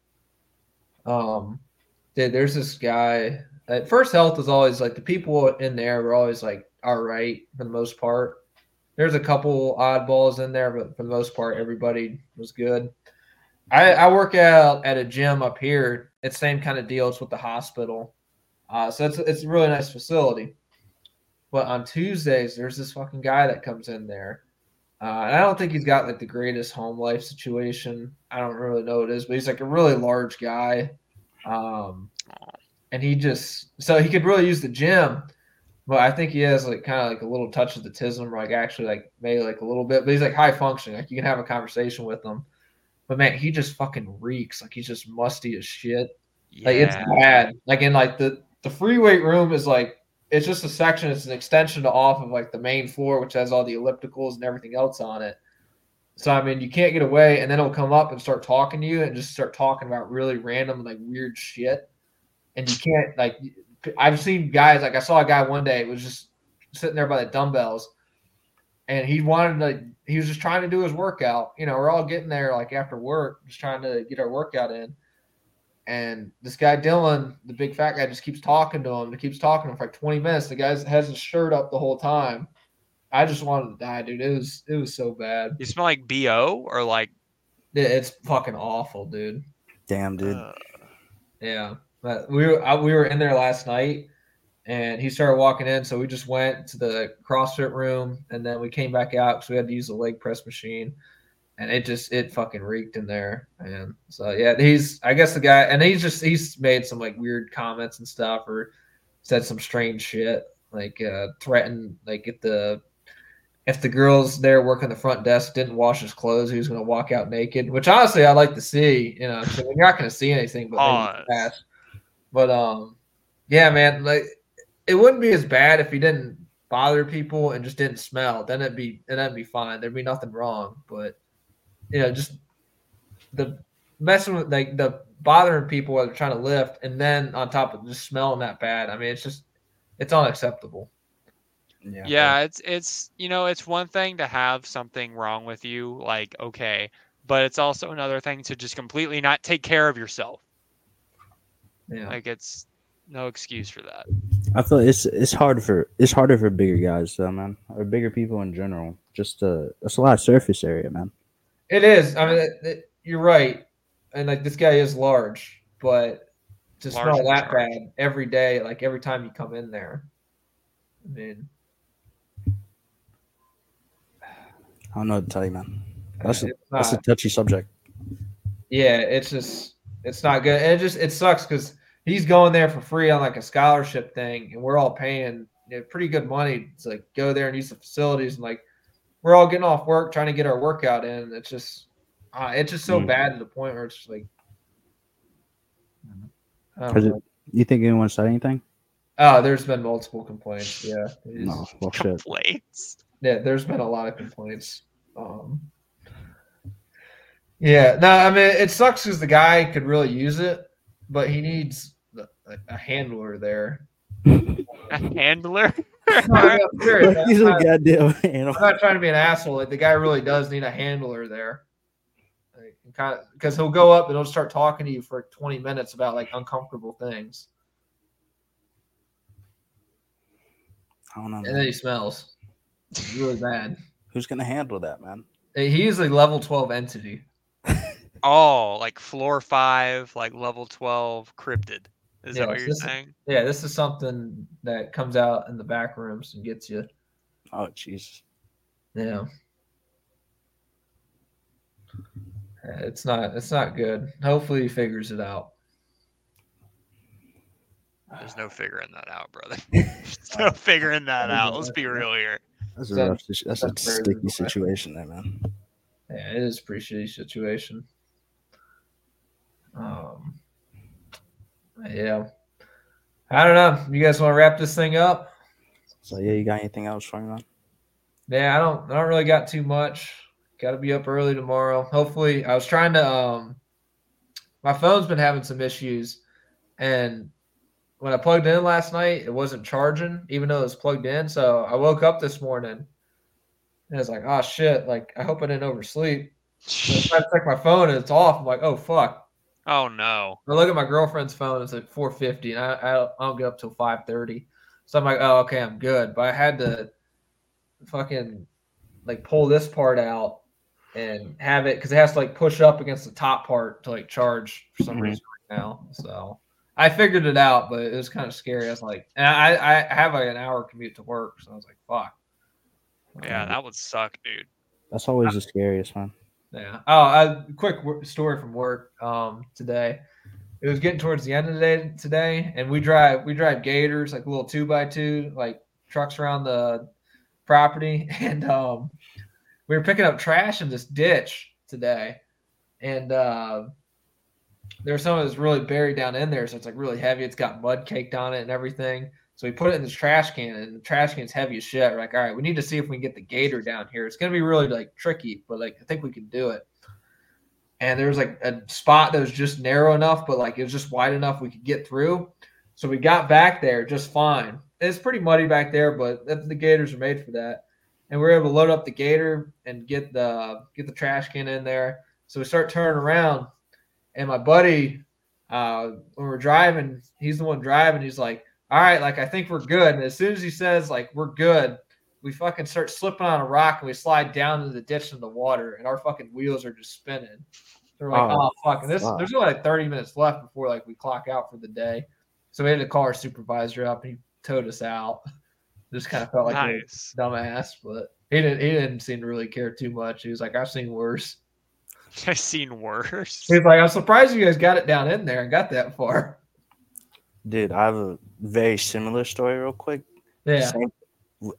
Um, dude, there's this guy at First Health is always like the people in there were always like all right for the most part. There's a couple oddballs in there, but for the most part, everybody was good. I, I work out at a gym up here. It's same kind of deal. It's with the hospital. Uh, so it's it's a really nice facility. But on Tuesdays, there's this fucking guy that comes in there. Uh, and I don't think he's got like the greatest home life situation. I don't really know what it is, but he's like a really large guy. Um, and he just, so he could really use the gym, but I think he has like kind of like a little touch of the tism, like actually like maybe like a little bit, but he's like high functioning. Like you can have a conversation with him, but man, he just fucking reeks. Like he's just musty as shit. Yeah. Like it's bad. Like in like the, the free weight room is like, it's just a section. It's an extension off of like the main floor, which has all the ellipticals and everything else on it. So, I mean, you can't get away, and then it'll come up and start talking to you and just start talking about really random, like weird shit. And you can't, like, I've seen guys, like I saw a guy one day, it was just sitting there by the dumbbells and he wanted to, like, he was just trying to do his workout. You know, we're all getting there like after work, just trying to get our workout in. And this guy, Dylan, the big fat guy, just keeps talking to him. He keeps talking to him for like twenty minutes. The guy has his shirt up the whole time. I just wanted to die, dude. It was it was so bad. You smell like B O or like... It's fucking awful, dude. Damn, dude. Uh, yeah. But we were, I, we were in there last night, and he started walking in, so we just went to the CrossFit room, and then we came back out because we had to use the leg press machine. And it just, it fucking reeked in there. And so, yeah, he's, I guess the guy, and he's just, he's made some like weird comments and stuff or said some strange shit, like uh, threatened, like if the, if the girls there working the front desk didn't wash his clothes, he was going to walk out naked, which honestly I'd like to see, you know, so you're not going to see anything, but maybe fast. But um, yeah, man, like it wouldn't be as bad if he didn't bother people and just didn't smell. Then it'd be, and that'd be fine. There'd be nothing wrong, but you know, just the messing with like the bothering people while they're trying to lift, and then on top of just smelling that bad. I mean, it's just it's unacceptable. Yeah, yeah it's it's you know, it's one thing to have something wrong with you, like okay, but it's also another thing to just completely not take care of yourself. Yeah, like it's no excuse for that. I feel it's it's hard for it's harder for bigger guys though, man, or bigger people in general. Just uh, it's a lot of surface area, man. It is. I mean, it, it, you're right, and like this guy is large, but to large smell that large. Bad every day, like every time you come in there, I mean, I don't know what to tell you, man. That's a, not, that's a touchy subject. Yeah, it's just it's not good, and it just it sucks because he's going there for free on like a scholarship thing, and we're all paying you know, pretty good money to like go there and use the facilities and like. We're all getting off work, trying to get our workout in. It's just, uh, it's just so mm. bad to the point where it's just like. I don't know. It, you think anyone said anything? Oh, there's been multiple complaints. Yeah. No, well, complaints. Shit. Yeah, there's been a lot of complaints. Um, yeah, no, I mean it sucks because the guy could really use it, but he needs a, a handler there. A handler. No, no, he's I'm, a not, goddamn animal. I'm not trying to be an asshole. Like the guy really does need a handler there, like, kind of, because he'll go up and he'll start talking to you for twenty minutes about like uncomfortable things. I don't know. And man. Then he smells it's really bad. Who's gonna handle that, man? He's a level twelve entity. Oh, like floor five, like level twelve cryptid. Is yeah, that what you're saying? Is, yeah, this is something that comes out in the back rooms and gets you. Oh, jeez. Yeah. It's not it's not good. Hopefully he figures it out. There's no figuring that out, brother. There's no figuring that out. Let's be real here. That's a, so, rough, that's that's a sticky situation there, man. Yeah, it is a pretty shitty situation. Um... Yeah. I don't know. You guys want to wrap this thing up? So, yeah, you got anything else for me, man? Yeah, I don't I don't really got too much. Got to be up early tomorrow. Hopefully, I was trying to um, – my phone's been having some issues, and when I plugged in last night, it wasn't charging even though it was plugged in. So I woke up this morning And I was like, oh, shit. Like, I hope I didn't oversleep. So I tried to check my phone, and it's off. I'm like, oh, fuck. Oh, no. I look at my girlfriend's phone. It's at four fifty, and I, I, I don't get up till five thirty. So I'm like, oh, okay, I'm good. But I had to fucking, like, pull this part out and have it, because it has to, like, push up against the top part to, like, charge for some mm-hmm. reason right now. So I figured it out, but it was kind of scary. I was like, and I, I have, like, an hour commute to work. So I was like, fuck. Yeah, that would suck, dude. That's always I, the scariest one. Yeah. Oh, a quick w- story from work um, today. It was getting towards the end of the day today, and we drive we drive gators, like little two by two, like trucks around the property, and um, we were picking up trash in this ditch today, and uh, there was some of this really buried down in there, so it's like really heavy. It's got mud caked on it and everything. So we put it in this trash can, and the trash can's heavy as shit. We're like, all right, we need to see if we can get the gator down here. It's going to be really, like, tricky, but, like, I think we can do it. And there was, like, a spot that was just narrow enough, but, like, it was just wide enough we could get through. So we got back there just fine. It's pretty muddy back there, but the gators are made for that. And we were able to load up the gator and get the get the trash can in there. So we start turning around, and my buddy, uh, when we're driving, he's the one driving. He's like, all right, like, I think we're good. And as soon as he says, like, we're good, we fucking start slipping on a rock, and we slide down into the ditch in the water, and our fucking wheels are just spinning. They're like, oh, oh fuck. And this, fuck. There's only like thirty minutes left before, like, we clock out for the day. So we had to call our supervisor up, and he towed us out. Just kind of felt like nice. A dumbass, but he didn't, he didn't seem to really care too much. He was like, I've seen worse. I've seen worse. He's like, I'm surprised you guys got it down in there and got that far. Dude, I have a very similar story real quick. Yeah. Same,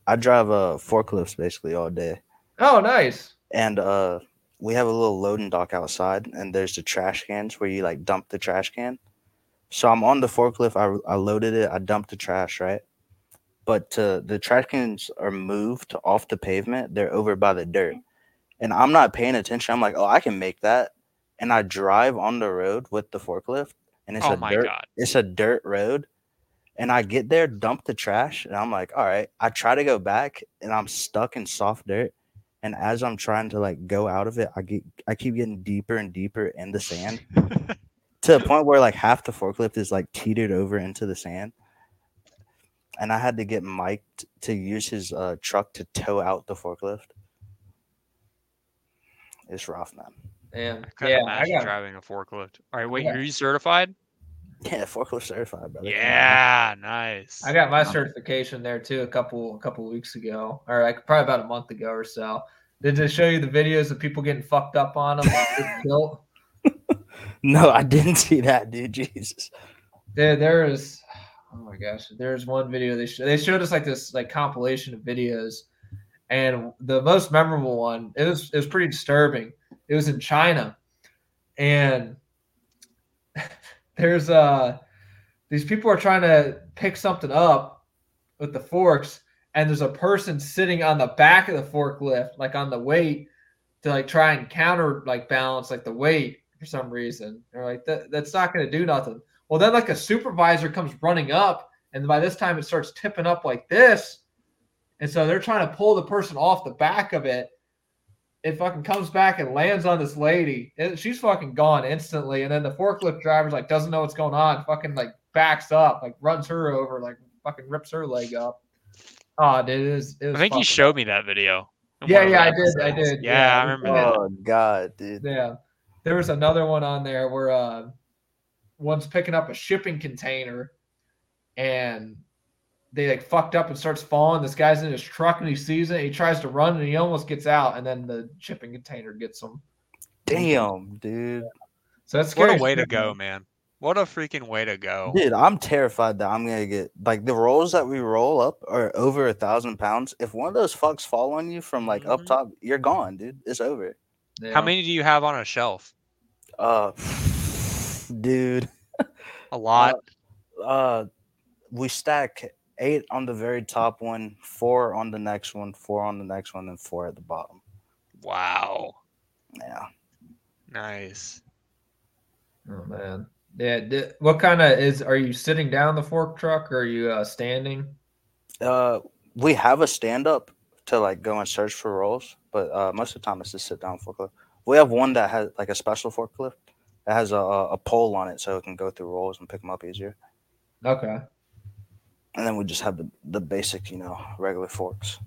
I drive uh, forklifts basically all day. Oh, nice. And uh, we have a little loading dock outside, and there's the trash cans where you, like, dump the trash can. So I'm on the forklift. I, I loaded it. I dumped the trash, right? But uh, the trash cans are moved off the pavement. They're over by the dirt. And I'm not paying attention. I'm like, oh, I can make that. And I drive on the road with the forklift. And it's, oh a my dirt, God. It's a dirt road. And I get there, dump the trash, and I'm like, all right. I try to go back, and I'm stuck in soft dirt. And as I'm trying to, like, go out of it, I get I keep getting deeper and deeper in the sand to the point where, like, half the forklift is, like, teetered over into the sand. And I had to get Mike t- to use his uh, truck to tow out the forklift. It's rough, man. Damn. I couldn't yeah, imagine I got... driving a forklift. All right, wait, yeah. Are you certified? Yeah, forklift certified, brother. Yeah, nice. I got my certification there too a couple a couple weeks ago, or like probably about a month ago or so. Did they show you the videos of people getting fucked up on them? Like, no, I didn't see that, dude. Jesus, dude, there is. Oh my gosh, there's one video they sh- they showed us like this like compilation of videos, and the most memorable one it was it was pretty disturbing. It was in China, and there's uh these people are trying to pick something up with the forks, and there's a person sitting on the back of the forklift, like on the weight, to like try and counter like balance like the weight for some reason. They're like, that that's not gonna do nothing. Well, then like a supervisor comes running up, and by this time it starts tipping up like this, and so they're trying to pull the person off the back of it. It fucking comes back and lands on this lady, and she's fucking gone instantly. And then the forklift driver's like doesn't know what's going on, fucking like backs up, like runs her over, like fucking rips her leg up. Oh, dude, it was. It was I think you showed up. Me that video. Yeah, yeah, I did, I did. Yeah, yeah, I remember. Oh that. God, dude. Yeah, there was another one on there where uh, one's picking up a shipping container, and they like fucked up and starts falling. This guy's in his truck, and he sees it. He tries to run, and he almost gets out, and then the shipping container gets him. Damn, dude. So that's scary. What a way to go, man. What a freaking way to go. Dude, I'm terrified that I'm going to get – like the rolls that we roll up are over a thousand pounds. If one of those fucks fall on you from like mm-hmm. up top, you're gone, dude. It's over. Yeah. How many do you have on a shelf? Uh, dude. A lot. Uh, uh we stack – eight on the very top one, four on the next one, four on the next one, and four at the bottom. Wow. Yeah. Nice. Oh, man. Yeah. Th- what kind of is, are you sitting down the fork truck, or are you uh, standing? Uh, we have a stand up to like go and search for roles, but uh, most of the time it's just sit down forklift. We have one that has like a special forklift that has a, a pole on it, so it can go through rolls and pick them up easier. Okay. And then we just have the, the basic, you know, regular forks.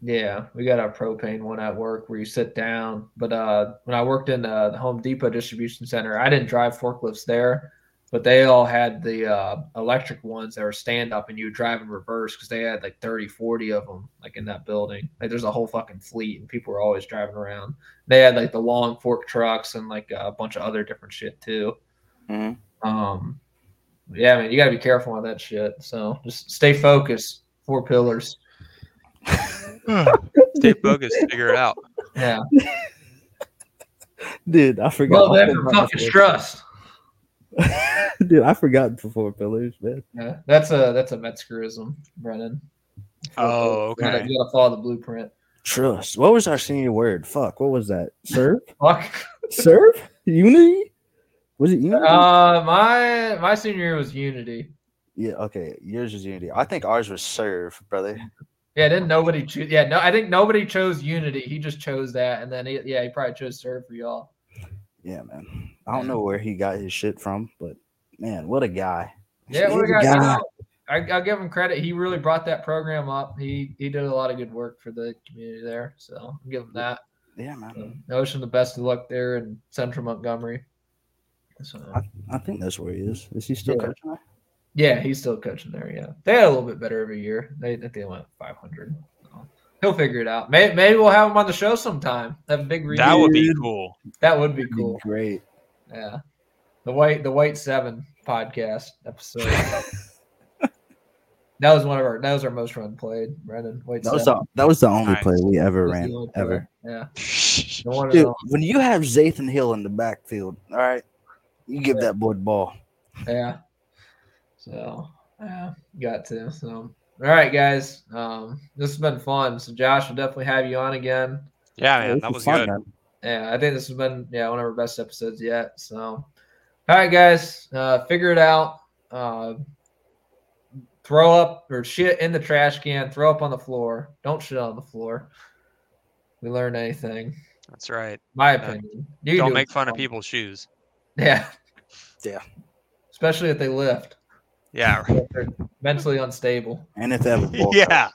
Yeah, we got our propane one at work where you sit down. But uh, when I worked in uh, the Home Depot distribution center, I didn't drive forklifts there, but they all had the uh, electric ones that were stand up and you would drive in reverse because they had like thirty, forty of them like in that building. Like there's a whole fucking fleet and people were always driving around. They had like the long fork trucks and like a bunch of other different shit too. Mm-hmm. Um, yeah, man, you got to be careful with that shit. So just stay focused. Four pillars. Stay focused, figure it out. Yeah, dude, I forgot. Well, then fucking trust. Dude, I forgot the four pillars, man. Yeah, that's a that's a Metzgerism, Brennan. Oh, okay. You gotta, you gotta follow the blueprint. Trust. What was our senior word? Fuck. What was that? Serve. Fuck. Serve. Unity. Was it unity? Uh, my my senior year was unity. Yeah. Okay. Yours was unity. I think ours was serve, brother. Yeah, didn't nobody choose? Yeah, no, I think nobody chose unity. He just chose that, and then he, yeah, he probably chose serve for y'all. Yeah, man. I don't know where he got his shit from, but man, what a guy! Yeah, what a guy. guy. I, I'll give him credit. He really brought that program up. He he did a lot of good work for the community there, so I'll give him that. Yeah, man. So, I wish him the best of luck there in Central Montgomery. So I, I think that's where he is. Is he still yeah. coaching? Yeah, he's still coaching there. Yeah, they had a little bit better every year. They they went five hundred. So he'll figure it out. Maybe, maybe we'll have him on the show sometime. Have a big review. That would be cool. That would be cool. Be great. Yeah, the white the white seven podcast episode. That was one of our that was our most run played. Brendan white that seven. Was the, that was the only nice. play we ever ran ever. Yeah. Dude, when you have Zathan Hill in the backfield, all right, you give yeah. that boy the ball. Yeah. So, yeah, got to. So, all right, guys. Um, this has been fun. So, Josh, we'll definitely have you on again. Yeah, man, that was good. Yeah, I think this has been, yeah, one of our best episodes yet. So, all right, guys, uh, figure it out. Uh, throw up or shit in the trash can. Throw up on the floor. Don't shit on the floor. We learn anything. That's right. My opinion. Uh, don't make fun of people's shoes. Yeah. Yeah. Especially if they lift. Yeah, right. Mentally unstable. And if they have a bowl yeah. cut.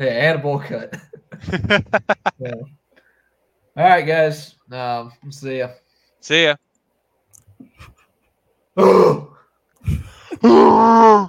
Yeah. Yeah, and a bowl cut. Yeah. All right, guys. Um, see ya. See ya.